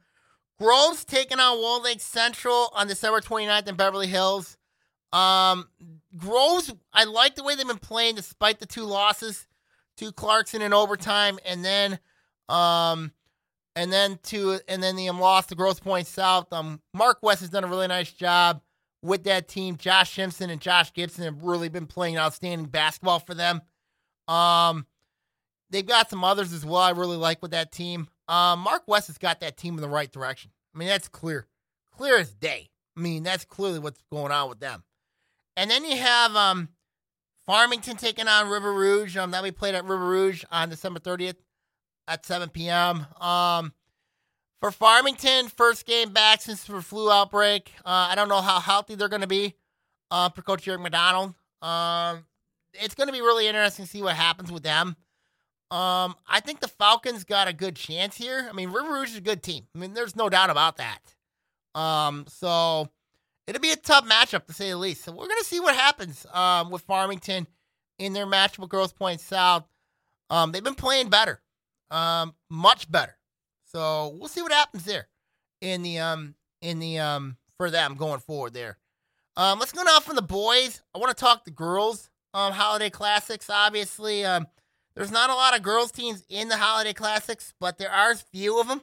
Groves taking on Wall Lake Central on December twenty-ninth in Beverly Hills. Um, Groves, I like the way they've been playing despite the two losses to Clarkston in overtime, and then, um, and then to and then the um, loss to Grosse Pointe South. Um, Mark West has done a really nice job with that team. Josh Simpson and Josh Gibson have really been playing outstanding basketball for them. Um. They've got some others as well I really like with that team. Um, Mark West has got that team in the right direction. I mean, that's clear. Clear as day. I mean, that's clearly what's going on with them. And then you have um, Farmington taking on River Rouge. Um, that we played at River Rouge on December thirtieth at seven p.m. Um, for Farmington, first game back since the flu outbreak. Uh, I don't know how healthy they're going to be uh, for Coach Eric McDonald. Um, it's going to be really interesting to see what happens with them. Um, I think the Falcons got a good chance here. I mean, River Rouge is a good team. I mean, there's no doubt about that. Um, so it'll be a tough matchup, to say the least. So we're going to see what happens um, with Farmington in their match with Grosse Pointe South. Um, they've been playing better, um, much better. So we'll see what happens there in the um, in the um, for them going forward there. Um, let's go now from the boys. I want to talk the girls um, Holiday Classics. Obviously, um, there's not a lot of girls teams in the Holiday Classics, but there are a few of them.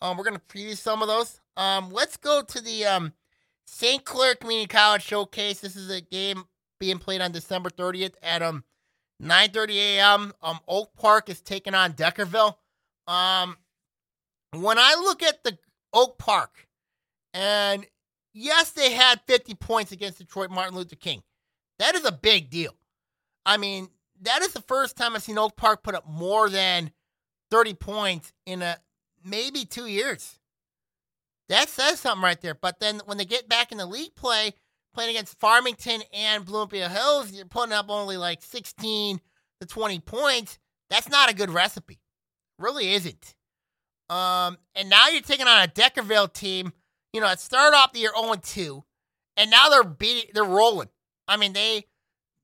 Um, we're going to preview some of those. Um, let's go to the um, Saint Clair Community College Showcase. This is a game being played on December thirtieth at um, nine thirty a.m. Um, Oak Park is taking on Deckerville. Um, when I look at the Oak Park, and yes, they had fifty points against Detroit Martin Luther King. That is a big deal. I mean, that is the first time I've seen Oak Park put up more than thirty points in a maybe two years. That says something right there. But then when they get back in the league play, playing against Farmington and Bloomfield Hills, you're putting up only like sixteen to twenty points. That's not a good recipe. Really isn't. Um, and now you're taking on a Deckerville team. You know, it started off the year oh and two, and now they're beating, they're rolling. I mean, they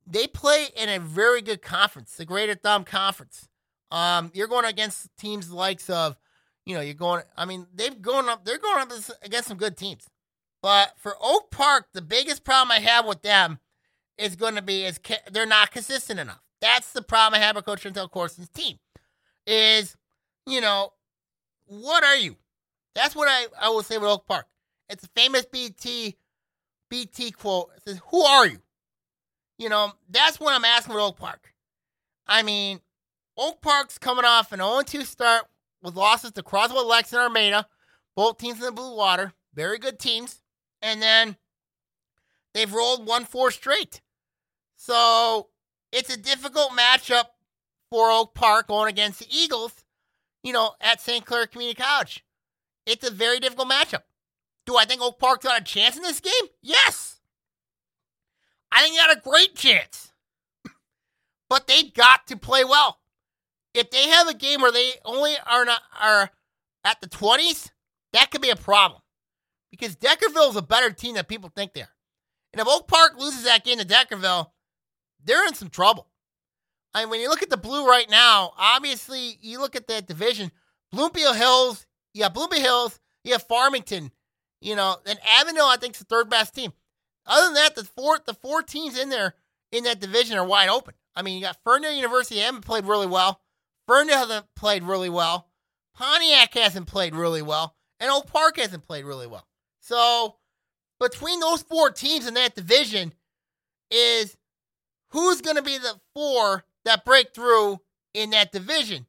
they play in a very good conference, the Greater Thumb Conference. Um, you're going against teams likes of, you know, you're going. I mean, they've going up. They're going up against some good teams. But for Oak Park, the biggest problem I have with them is going to be is they're not consistent enough. That's the problem I have with Coach Chantel Corson's team. Is, you know, what are you? That's what I, I will say with Oak Park. It's a famous B T B T quote. It says, "Who are you?" You know, that's what I'm asking with Oak Park. I mean, Oak Park's coming off an oh and two start with losses to Croswell, Lex, and Armada, both teams in the Blue Water. Very good teams. And then they've rolled one four straight. So it's a difficult matchup for Oak Park going against the Eagles, you know, at Saint Clair Community College. It's a very difficult matchup. Do I think Oak Park's got a chance in this game? Yes. I think they got a great chance. But they got to play well. If they have a game where they only are not, are at the twenties, that could be a problem. Because Deckerville is a better team than people think they are. And if Oak Park loses that game to Deckerville, they're in some trouble. I mean, when you look at the blue right now, obviously, you look at that division, Bloomfield Hills, you have Bloomfield Hills, you have Farmington, you know, and Avondale, I think, is the third best team. Other than that, the four, the four teams in there in that division are wide open. I mean, you got Fernando University, haven't played really well. Ferndale hasn't played really well. Pontiac hasn't played really well. And Oak Park hasn't played really well. So, between those four teams in that division is who's going to be the four that break through in that division.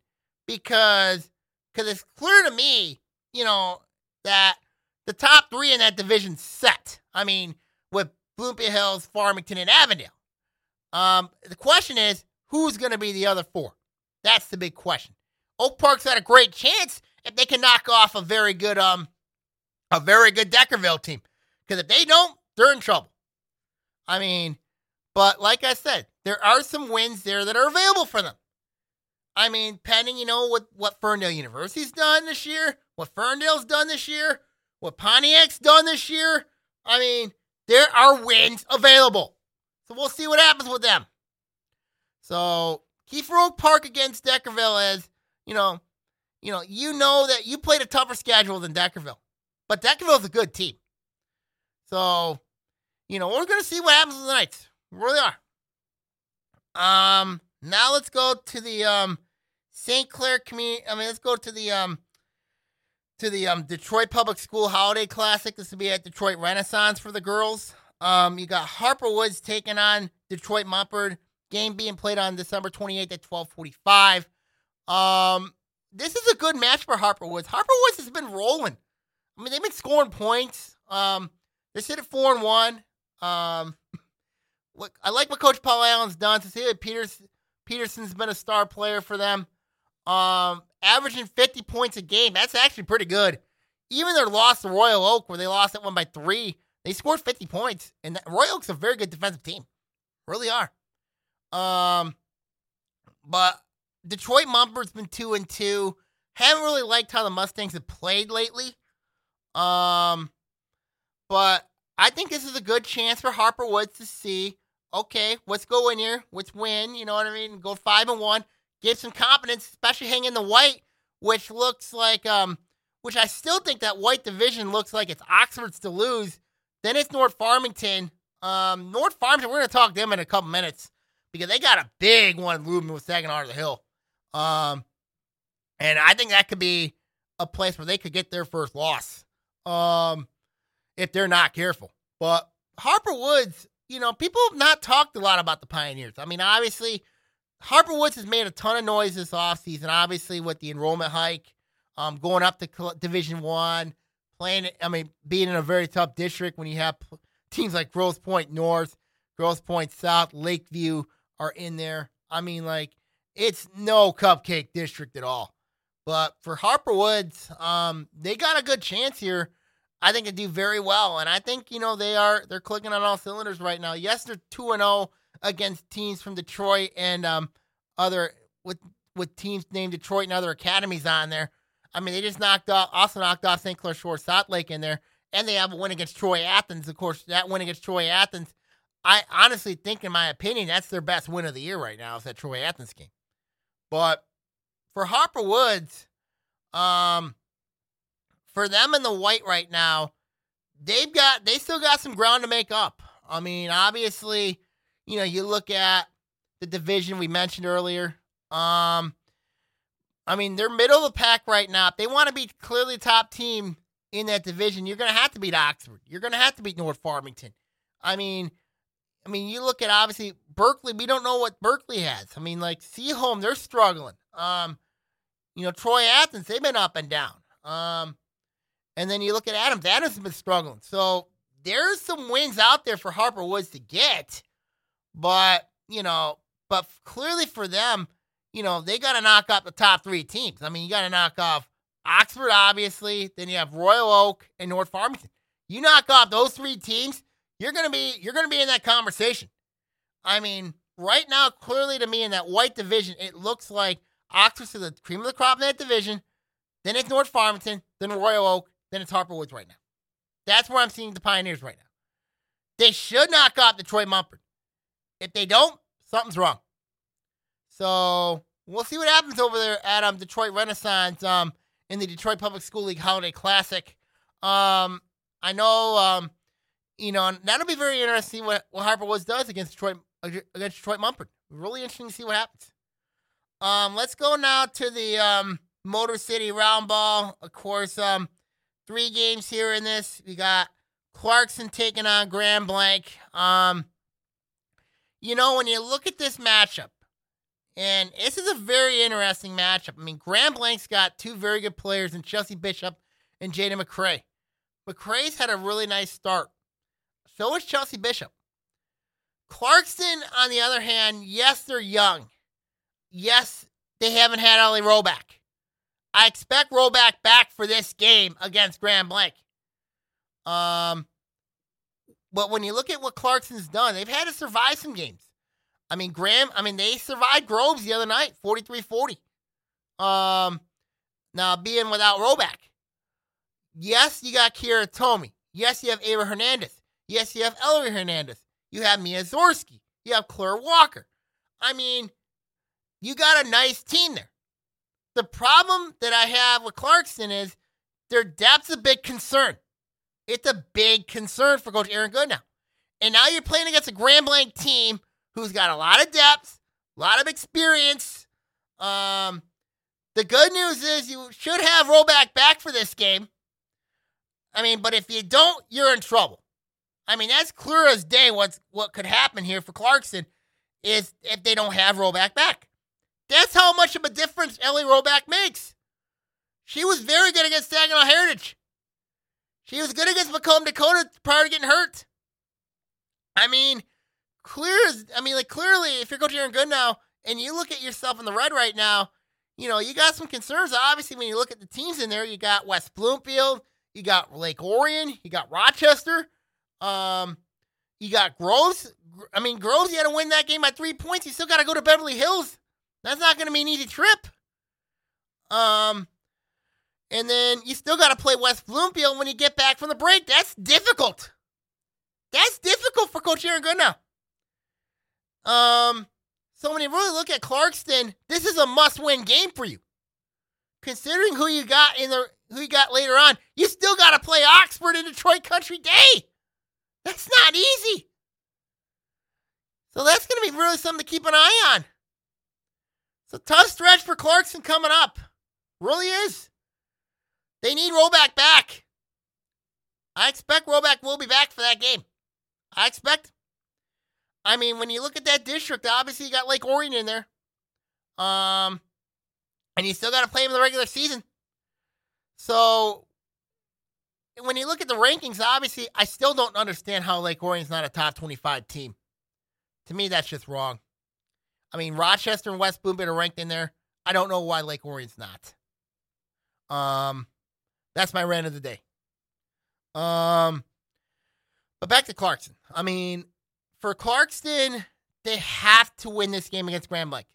Because cause it's clear to me, you know, that the top three in that division set. I mean, with Bloomfield Hills, Farmington, and Avondale. Um, the question is, who's going to be the other four? That's the big question. Oak Park's got a great chance if they can knock off a very good, um, a very good Deckerville team. Because if they don't, they're in trouble. I mean, but like I said, there are some wins there that are available for them. I mean, pending, you know, what, what Ferndale University's done this year, what Ferndale's done this year, what Pontiac's done this year. I mean, there are wins available. So we'll see what happens with them. So Kiefer Oak Park against Deckerville is, you know, you know, you know that you played a tougher schedule than Deckerville, but Deckerville's a good team. So, you know, we're going to see what happens tonight. We really are. Um, now let's go to the, um, Saint Clair community. I mean, let's go to the, um, to the, um, Detroit Public School Holiday Classic. This will be at Detroit Renaissance for the girls. Um, you got Harper Woods taking on Detroit Mumford. Game being played on December twenty-eighth at twelve forty-five. Um, this is a good match for Harper Woods. Harper Woods has been rolling. I mean, they've been scoring points. Um, they sit at four and one. Um, look, I like what Coach Paul Allen's done. Cecilia Peters, Peterson's been a star player for them. Um, averaging fifty points a game. That's actually pretty good. Even their loss to Royal Oak, where they lost that one by three, they scored fifty points. And that, Royal Oak's a very good defensive team. Really are. Um, but Detroit Mumford's been two and two. Haven't really liked how the Mustangs have played lately. Um, but I think this is a good chance for Harper Woods to see, okay, let's go in here, let's win, you know what I mean? Go five and one, get some confidence, especially hanging the white, which looks like, um, which I still think that white division looks like it's Oxford's to lose. Then it's North Farmington. Um, North Farmington, we're going to talk to them in a couple minutes because they got a big one looming with second heart of the hill. Um, and I think that could be a place where they could get their first loss. Um, if they're not careful. But Harper Woods, you know, people have not talked a lot about the Pioneers. I mean, obviously, Harper Woods has made a ton of noise this offseason, obviously, with the enrollment hike, um, going up to Division One, playing, I mean, being in a very tough district when you have teams like Grosse Pointe North, Grosse Pointe South, Lakeview are in there. I mean, like, it's no cupcake district at all. But for Harper Woods, um, they got a good chance here. I think they do very well, and I think, you know, they are, they're clicking on all cylinders right now. Yes, they're two and oh against teams from Detroit and um, other, with with teams named Detroit and other academies on there. I mean, they just knocked off, also knocked off Saint Clair Shores South Lake in there, and they have a win against Troy Athens. Of course, that win against Troy Athens, I honestly think, in my opinion, that's their best win of the year right now is that Troy Athens game. But for Harper Woods, um... for them in the white right now, they've got, they still got some ground to make up. I mean, obviously, you know, you look at the division we mentioned earlier. Um, I mean, they're middle of the pack right now. If they want to be clearly top team in that division, you're going to have to beat Oxford. You're going to have to beat North Farmington. I mean, I mean, you look at obviously Berkeley. We don't know what Berkeley has. I mean, like Seaholm, they're struggling. Um, you know, Troy Athens, they've been up and down. Um, And then you look at Adams. Adams has been struggling. So there's some wins out there for Harper Woods to get. But, you know, but clearly for them, you know, they got to knock off the top three teams. I mean, you got to knock off Oxford, obviously. Then you have Royal Oak and North Farmington. You knock off those three teams, you're going to be you're going to be in that conversation. I mean, right now, clearly to me in that white division, it looks like Oxford's the cream of the crop in that division. Then it's North Farmington, then Royal Oak, then it's Harper Woods right now. That's where I'm seeing the Pioneers right now. They should knock off Detroit Mumford. If they don't, something's wrong. So we'll see what happens over there at um, Detroit Renaissance um, in the Detroit Public School League Holiday Classic. Um, I know, um, you know, and that'll be very interesting what, what Harper Woods does against Detroit against Detroit Mumford. Really interesting to see what happens. Um, let's go now to the um, Motor City Round Ball. Of course, um, Three games here in this. We got Clarkston taking on Grand Blanc. Um, you know, when you look at this matchup, and this is a very interesting matchup. I mean, Grand Blanc's got two very good players in Chelsea Bishop and Jada McCray. McCray's had a really nice start. So is Chelsea Bishop. Clarkston, on the other hand, yes, they're young. Yes, they haven't had Ollie Roback. I expect Roback back for this game against Grand Blanc. Um, but when you look at what Clarkson's done, they've had to survive some games. I mean, Graham, I mean, they survived Groves the other night, forty-three forty. Um, now, being without Roback. Yes, you got Kiera Tomey. Yes, you have Ava Hernandez. Yes, you have Ellery Hernandez. You have Mia Zorski. You have Claire Walker. I mean, you got a nice team there. The problem that I have with Clarkston is their depth's a big concern. It's a big concern for Coach Aaron Goodnow. And now you're playing against a Grand Blanc team who's got a lot of depth, a lot of experience. Um, the good news is you should have Roback back for this game. I mean, but if you don't, you're in trouble. I mean, that's clear as day what's, what could happen here for Clarkston is if they don't have Roback back. That's how much of a difference Ellie Roback makes. She was very good against Saginaw Heritage. She was good against Macomb Dakota prior to getting hurt. I mean, clear as, I mean, like clearly, if you're Coach Aaron Goodnow and you look at yourself in the red right now, you know you got some concerns. Obviously, when you look at the teams in there, you got West Bloomfield, you got Lake Orion, you got Rochester, um, you got Groves. I mean, Groves, you had to win that game by three points. You still got to go to Beverly Hills. That's not going to be an easy trip. Um, and then you still got to play West Bloomfield when you get back from the break. That's difficult. That's difficult for Coach Aaron Goodnow. Um, so when you really look at Clarkston, this is a must-win game for you. Considering who you got in the who you got later on, you still got to play Oxford in Detroit Country Day. That's not easy. So that's going to be really something to keep an eye on. It's a tough stretch for Clarkston coming up. Really is. They need Roback back. I expect Roback will be back for that game. I expect. I mean, when you look at that district, obviously you got Lake Orion in there. Um, and you still got to play him in the regular season. So, when you look at the rankings, obviously, I still don't understand how Lake Orion's not a top twenty-five team. To me, that's just wrong. I mean, Rochester and West Bloomfield are ranked in there. I don't know why Lake Orion's not. Um, that's my rant of the day. Um, but back to Clarkston. I mean, for Clarkston, they have to win this game against Grand Blanc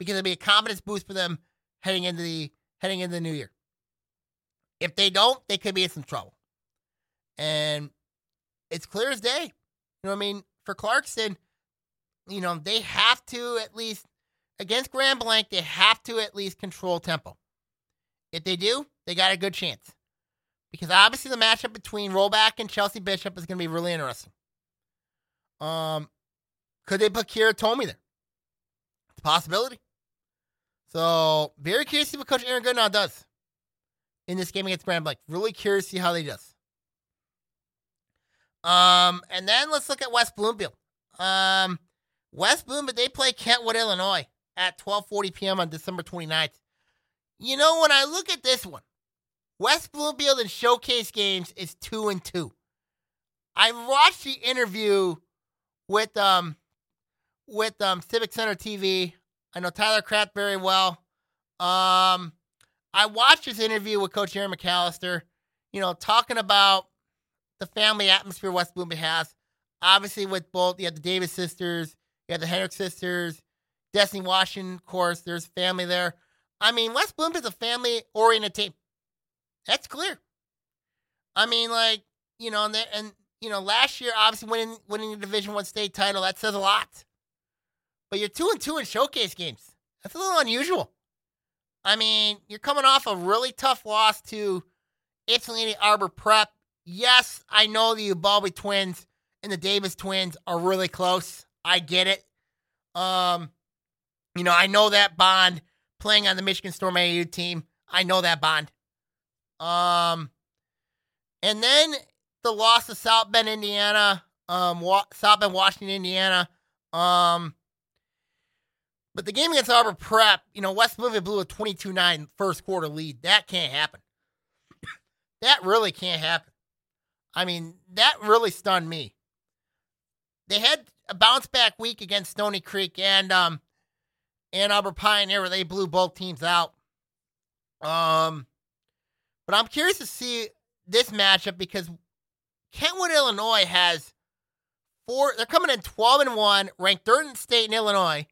because it'll be a confidence boost for them heading into the heading into the new year. If they don't, they could be in some trouble. And it's clear as day. You know what I mean? For Clarkston, you know, they have to at least, against Grand Blanc, they have to at least control tempo. If they do, they got a good chance. Because obviously the matchup between Roback and Chelsea Bishop is going to be really interesting. Um, could they put Kira Tomey there? It's a possibility. So, very curious to see what Coach Aaron Goodnow does in this game against Grand Blanc. Really curious to see how they does. Um, and then let's look at West Bloomfield. Um, West Bloomfield, they play Kentwood, Illinois at twelve forty p.m. on December twenty-ninth. You know, when I look at this one, West Bloomfield in showcase games is two and two. I watched the interview with, um, with, um, Civic Center T V. I know Tyler Kraft very well. Um, I watched his interview with Coach Aaron McAllister, you know, talking about the family atmosphere West Bloomfield has. Obviously, with both, you have the Davis sisters, you have the Hendrick sisters, Destiny Washington, of course, there's family there. I mean, West Bloomfield's a family-oriented team. That's clear. I mean, like, you know, and, and you know, last year, obviously, winning winning the Division One state title, that says a lot. But you're two and two in showcase games. That's a little unusual. I mean, you're coming off a really tough loss to Ypsilanti Arbor Prep. Yes, I know the Ubalbi twins and the Davis twins are really close. I get it. Um, you know, I know that bond playing on the Michigan Storm A A U team. I know that bond. Um, and then the loss of South Bend, Indiana, um, wa- South Bend, Washington, Indiana, um, but the game against Arbor Prep, you know, West Bloomfield blew a twenty-two nine first quarter lead. That can't happen. That really can't happen. I mean, that really stunned me. They had a bounce back week against Stony Creek and um and Arbor Pioneer where they blew both teams out. Um, but I'm curious to see this matchup because Kentwood, Illinois has four. They're coming in twelve and one, ranked third in the state in Illinois.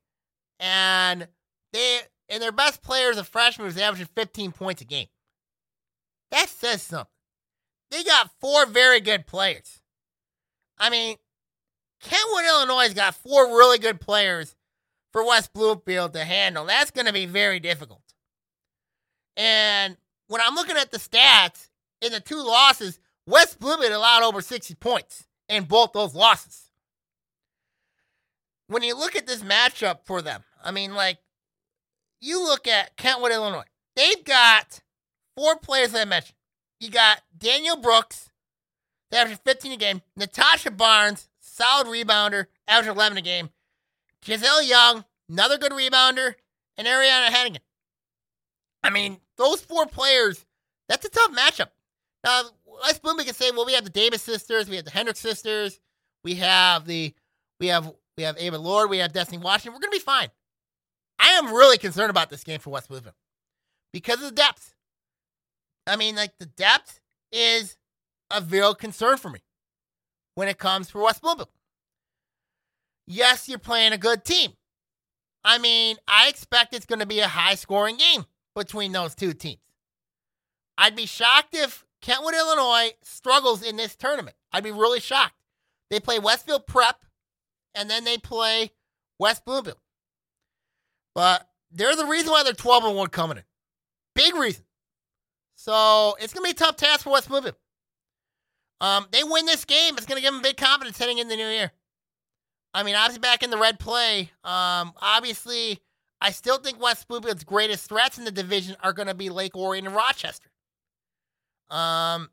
And they and their best player is a freshman who's averaging fifteen points a game. That says something. They got four very good players. I mean, Kentwood, Illinois has got four really good players for West Bloomfield to handle. That's going to be very difficult. And when I'm looking at the stats in the two losses, West Bloomfield allowed over sixty points in both those losses. When you look at this matchup for them, I mean, like, you look at Kentwood, Illinois. They've got four players that I mentioned. You got Daniel Brooks, averaging fifteen a game. Natasha Barnes, solid rebounder, averaging eleven a game. Giselle Young, another good rebounder. And Ariana Hennigan. I mean, those four players, that's a tough matchup. Now, West Bloomfield can say, well, we have the Davis sisters, we have the Hendrick sisters, we have the, we have... We have Ava Lord. We have Destiny Washington. We're going to be fine. I am really concerned about this game for West Bloomfield because of the depth. I mean, like, the depth is a real concern for me when it comes for West Bloomfield. Yes, you're playing a good team. I mean, I expect it's going to be a high-scoring game between those two teams. I'd be shocked if Kentwood, Illinois struggles in this tournament. I'd be really shocked. They play Westfield Prep, and then they play West Bloomfield. But they're the reason why they're twelve and one coming in. Big reason. So it's going to be a tough task for West Bloomfield. Um, they win this game, it's going to give them big confidence heading into the new year. I mean, obviously back in the red play, um, obviously I still think West Bloomfield's greatest threats in the division are going to be Lake Orion and Rochester. Um,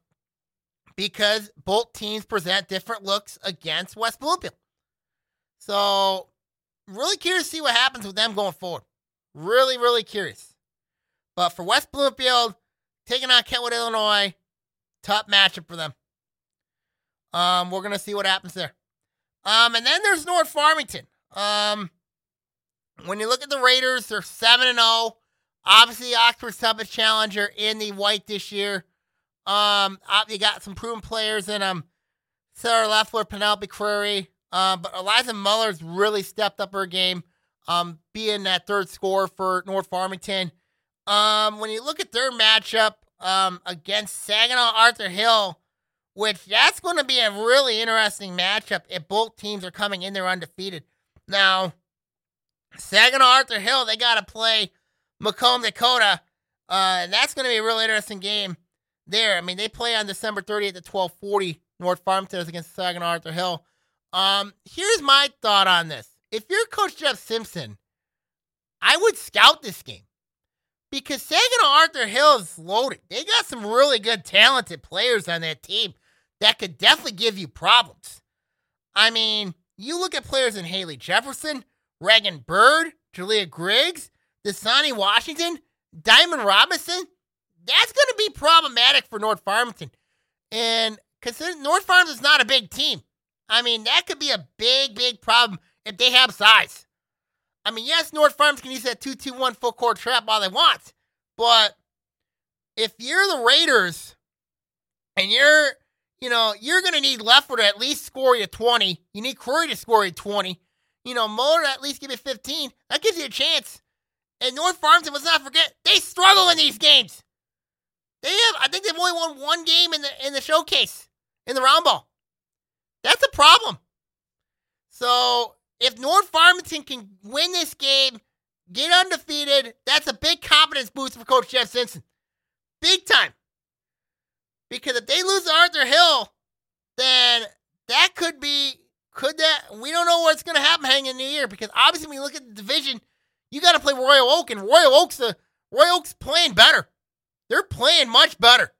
because both teams present different looks against West Bloomfield. So, really curious to see what happens with them going forward. Really, really curious. But for West Bloomfield, taking on Kentwood, Illinois, tough matchup for them. Um, we're going to see what happens there. Um, and then there's North Farmington. Um, when you look at the Raiders, they're seven and oh. Obviously, Oxford's toughest challenger in the white this year. Um, you got some proven players in um, Sarah Leffler, Penelope Crary. Uh, but Eliza Muller's really stepped up her game, um, being that third scorer for North Farmington. Um, when you look at their matchup um, against Saginaw Arthur Hill, which that's going to be a really interesting matchup if both teams are coming in there undefeated. Now, Saginaw Arthur Hill, they got to play Macomb, Dakota, uh, and that's going to be a really interesting game there. I mean, they play on December thirtieth at twelve forty, North Farmington against Saginaw Arthur Hill. Um, here's my thought on this. If you're Coach Jeff Simpson, I would scout this game because Saginaw Arthur Hill is loaded. They got some really good, talented players on that team that could definitely give you problems. I mean, you look at players in Haley Jefferson, Reagan Bird, Jalea Griggs, Dasani Washington, Diamond Robinson. That's going to be problematic for North Farmington. And considering North Farmington is not a big team, I mean, that could be a big, big problem if they have size. I mean, yes, North Farms can use that two two one full court trap all they want, but if you're the Raiders and you're, you know, you're going to need Leffler to at least score you twenty. You need Curry to score you twenty. You know, Muller to at least give you fifteen. That gives you a chance. And North Farms, and let's not forget, they struggle in these games. They have, I think they've only won one game in the in the showcase, in the round ball. That's a problem. So, if North Farmington can win this game, get undefeated, that's a big confidence boost for Coach Jeff Simpson. Big time. Because if they lose to Arthur Hill, then that could be, could that, we don't know what's going to happen hanging in the year. Because obviously, when you look at the division, you got to play Royal Oak, and Royal Oak's, a, Royal Oak's playing better. They're playing much better.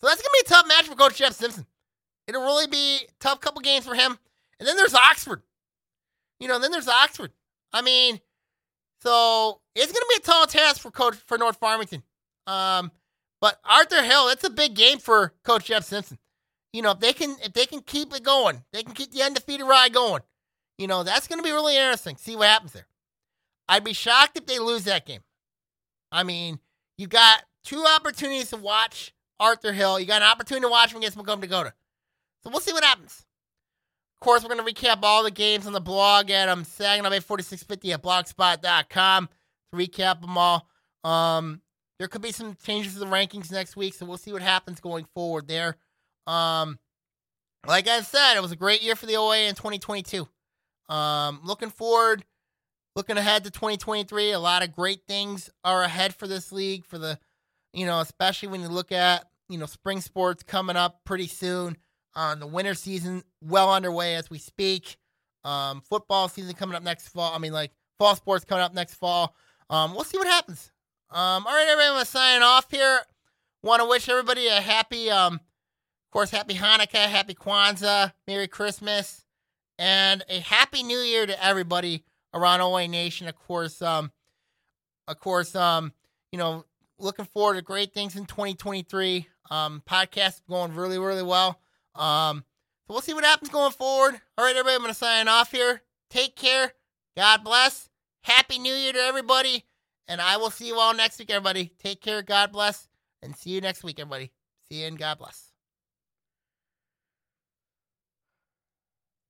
So, that's going to be a tough match for Coach Jeff Simpson. It'll really be a tough couple games for him. And then there's Oxford. You know, then there's Oxford. I mean, so it's going to be a tall task for Coach for North Farmington. Um, but Arthur Hill, it's a big game for Coach Jeff Simpson. You know, if they can if they can keep it going, they can keep the undefeated ride going. You know, that's going to be really interesting. See what happens there. I'd be shocked if they lose that game. I mean, you got two opportunities to watch Arthur Hill. You got an opportunity to watch him against Macomb, Dakota. So we'll see what happens. Of course, we're going to recap all the games on the blog at um, Saginaw Bay forty-six fifty at blogspot dot com to recap them all. Um, there could be some changes to the rankings next week, so we'll see what happens going forward there. Um, like I said, it was a great year for the O A in twenty twenty-two. Um, looking forward, looking ahead to twenty twenty-three, a lot of great things are ahead for this league, for the, you know, especially when you look at, you know, spring sports coming up pretty soon. On um, the winter season, well underway as we speak. Um, football season coming up next fall. I mean, like, fall sports coming up next fall. Um, we'll see what happens. Um, all right, everybody, I'm signing off here. Want to wish everybody a happy, um, of course, happy Hanukkah, happy Kwanzaa, Merry Christmas, and a happy New Year to everybody around O A Nation. Of course, um, of course, um, you know, looking forward to great things in twenty twenty-three. Um, podcast going really, really well. Um, so we'll see what happens going forward. All right, everybody, I'm going to sign off here. Take care. God bless. Happy New Year to everybody. And I will see you all next week, everybody. Take care. God bless. And see you next week, everybody. See you and God bless.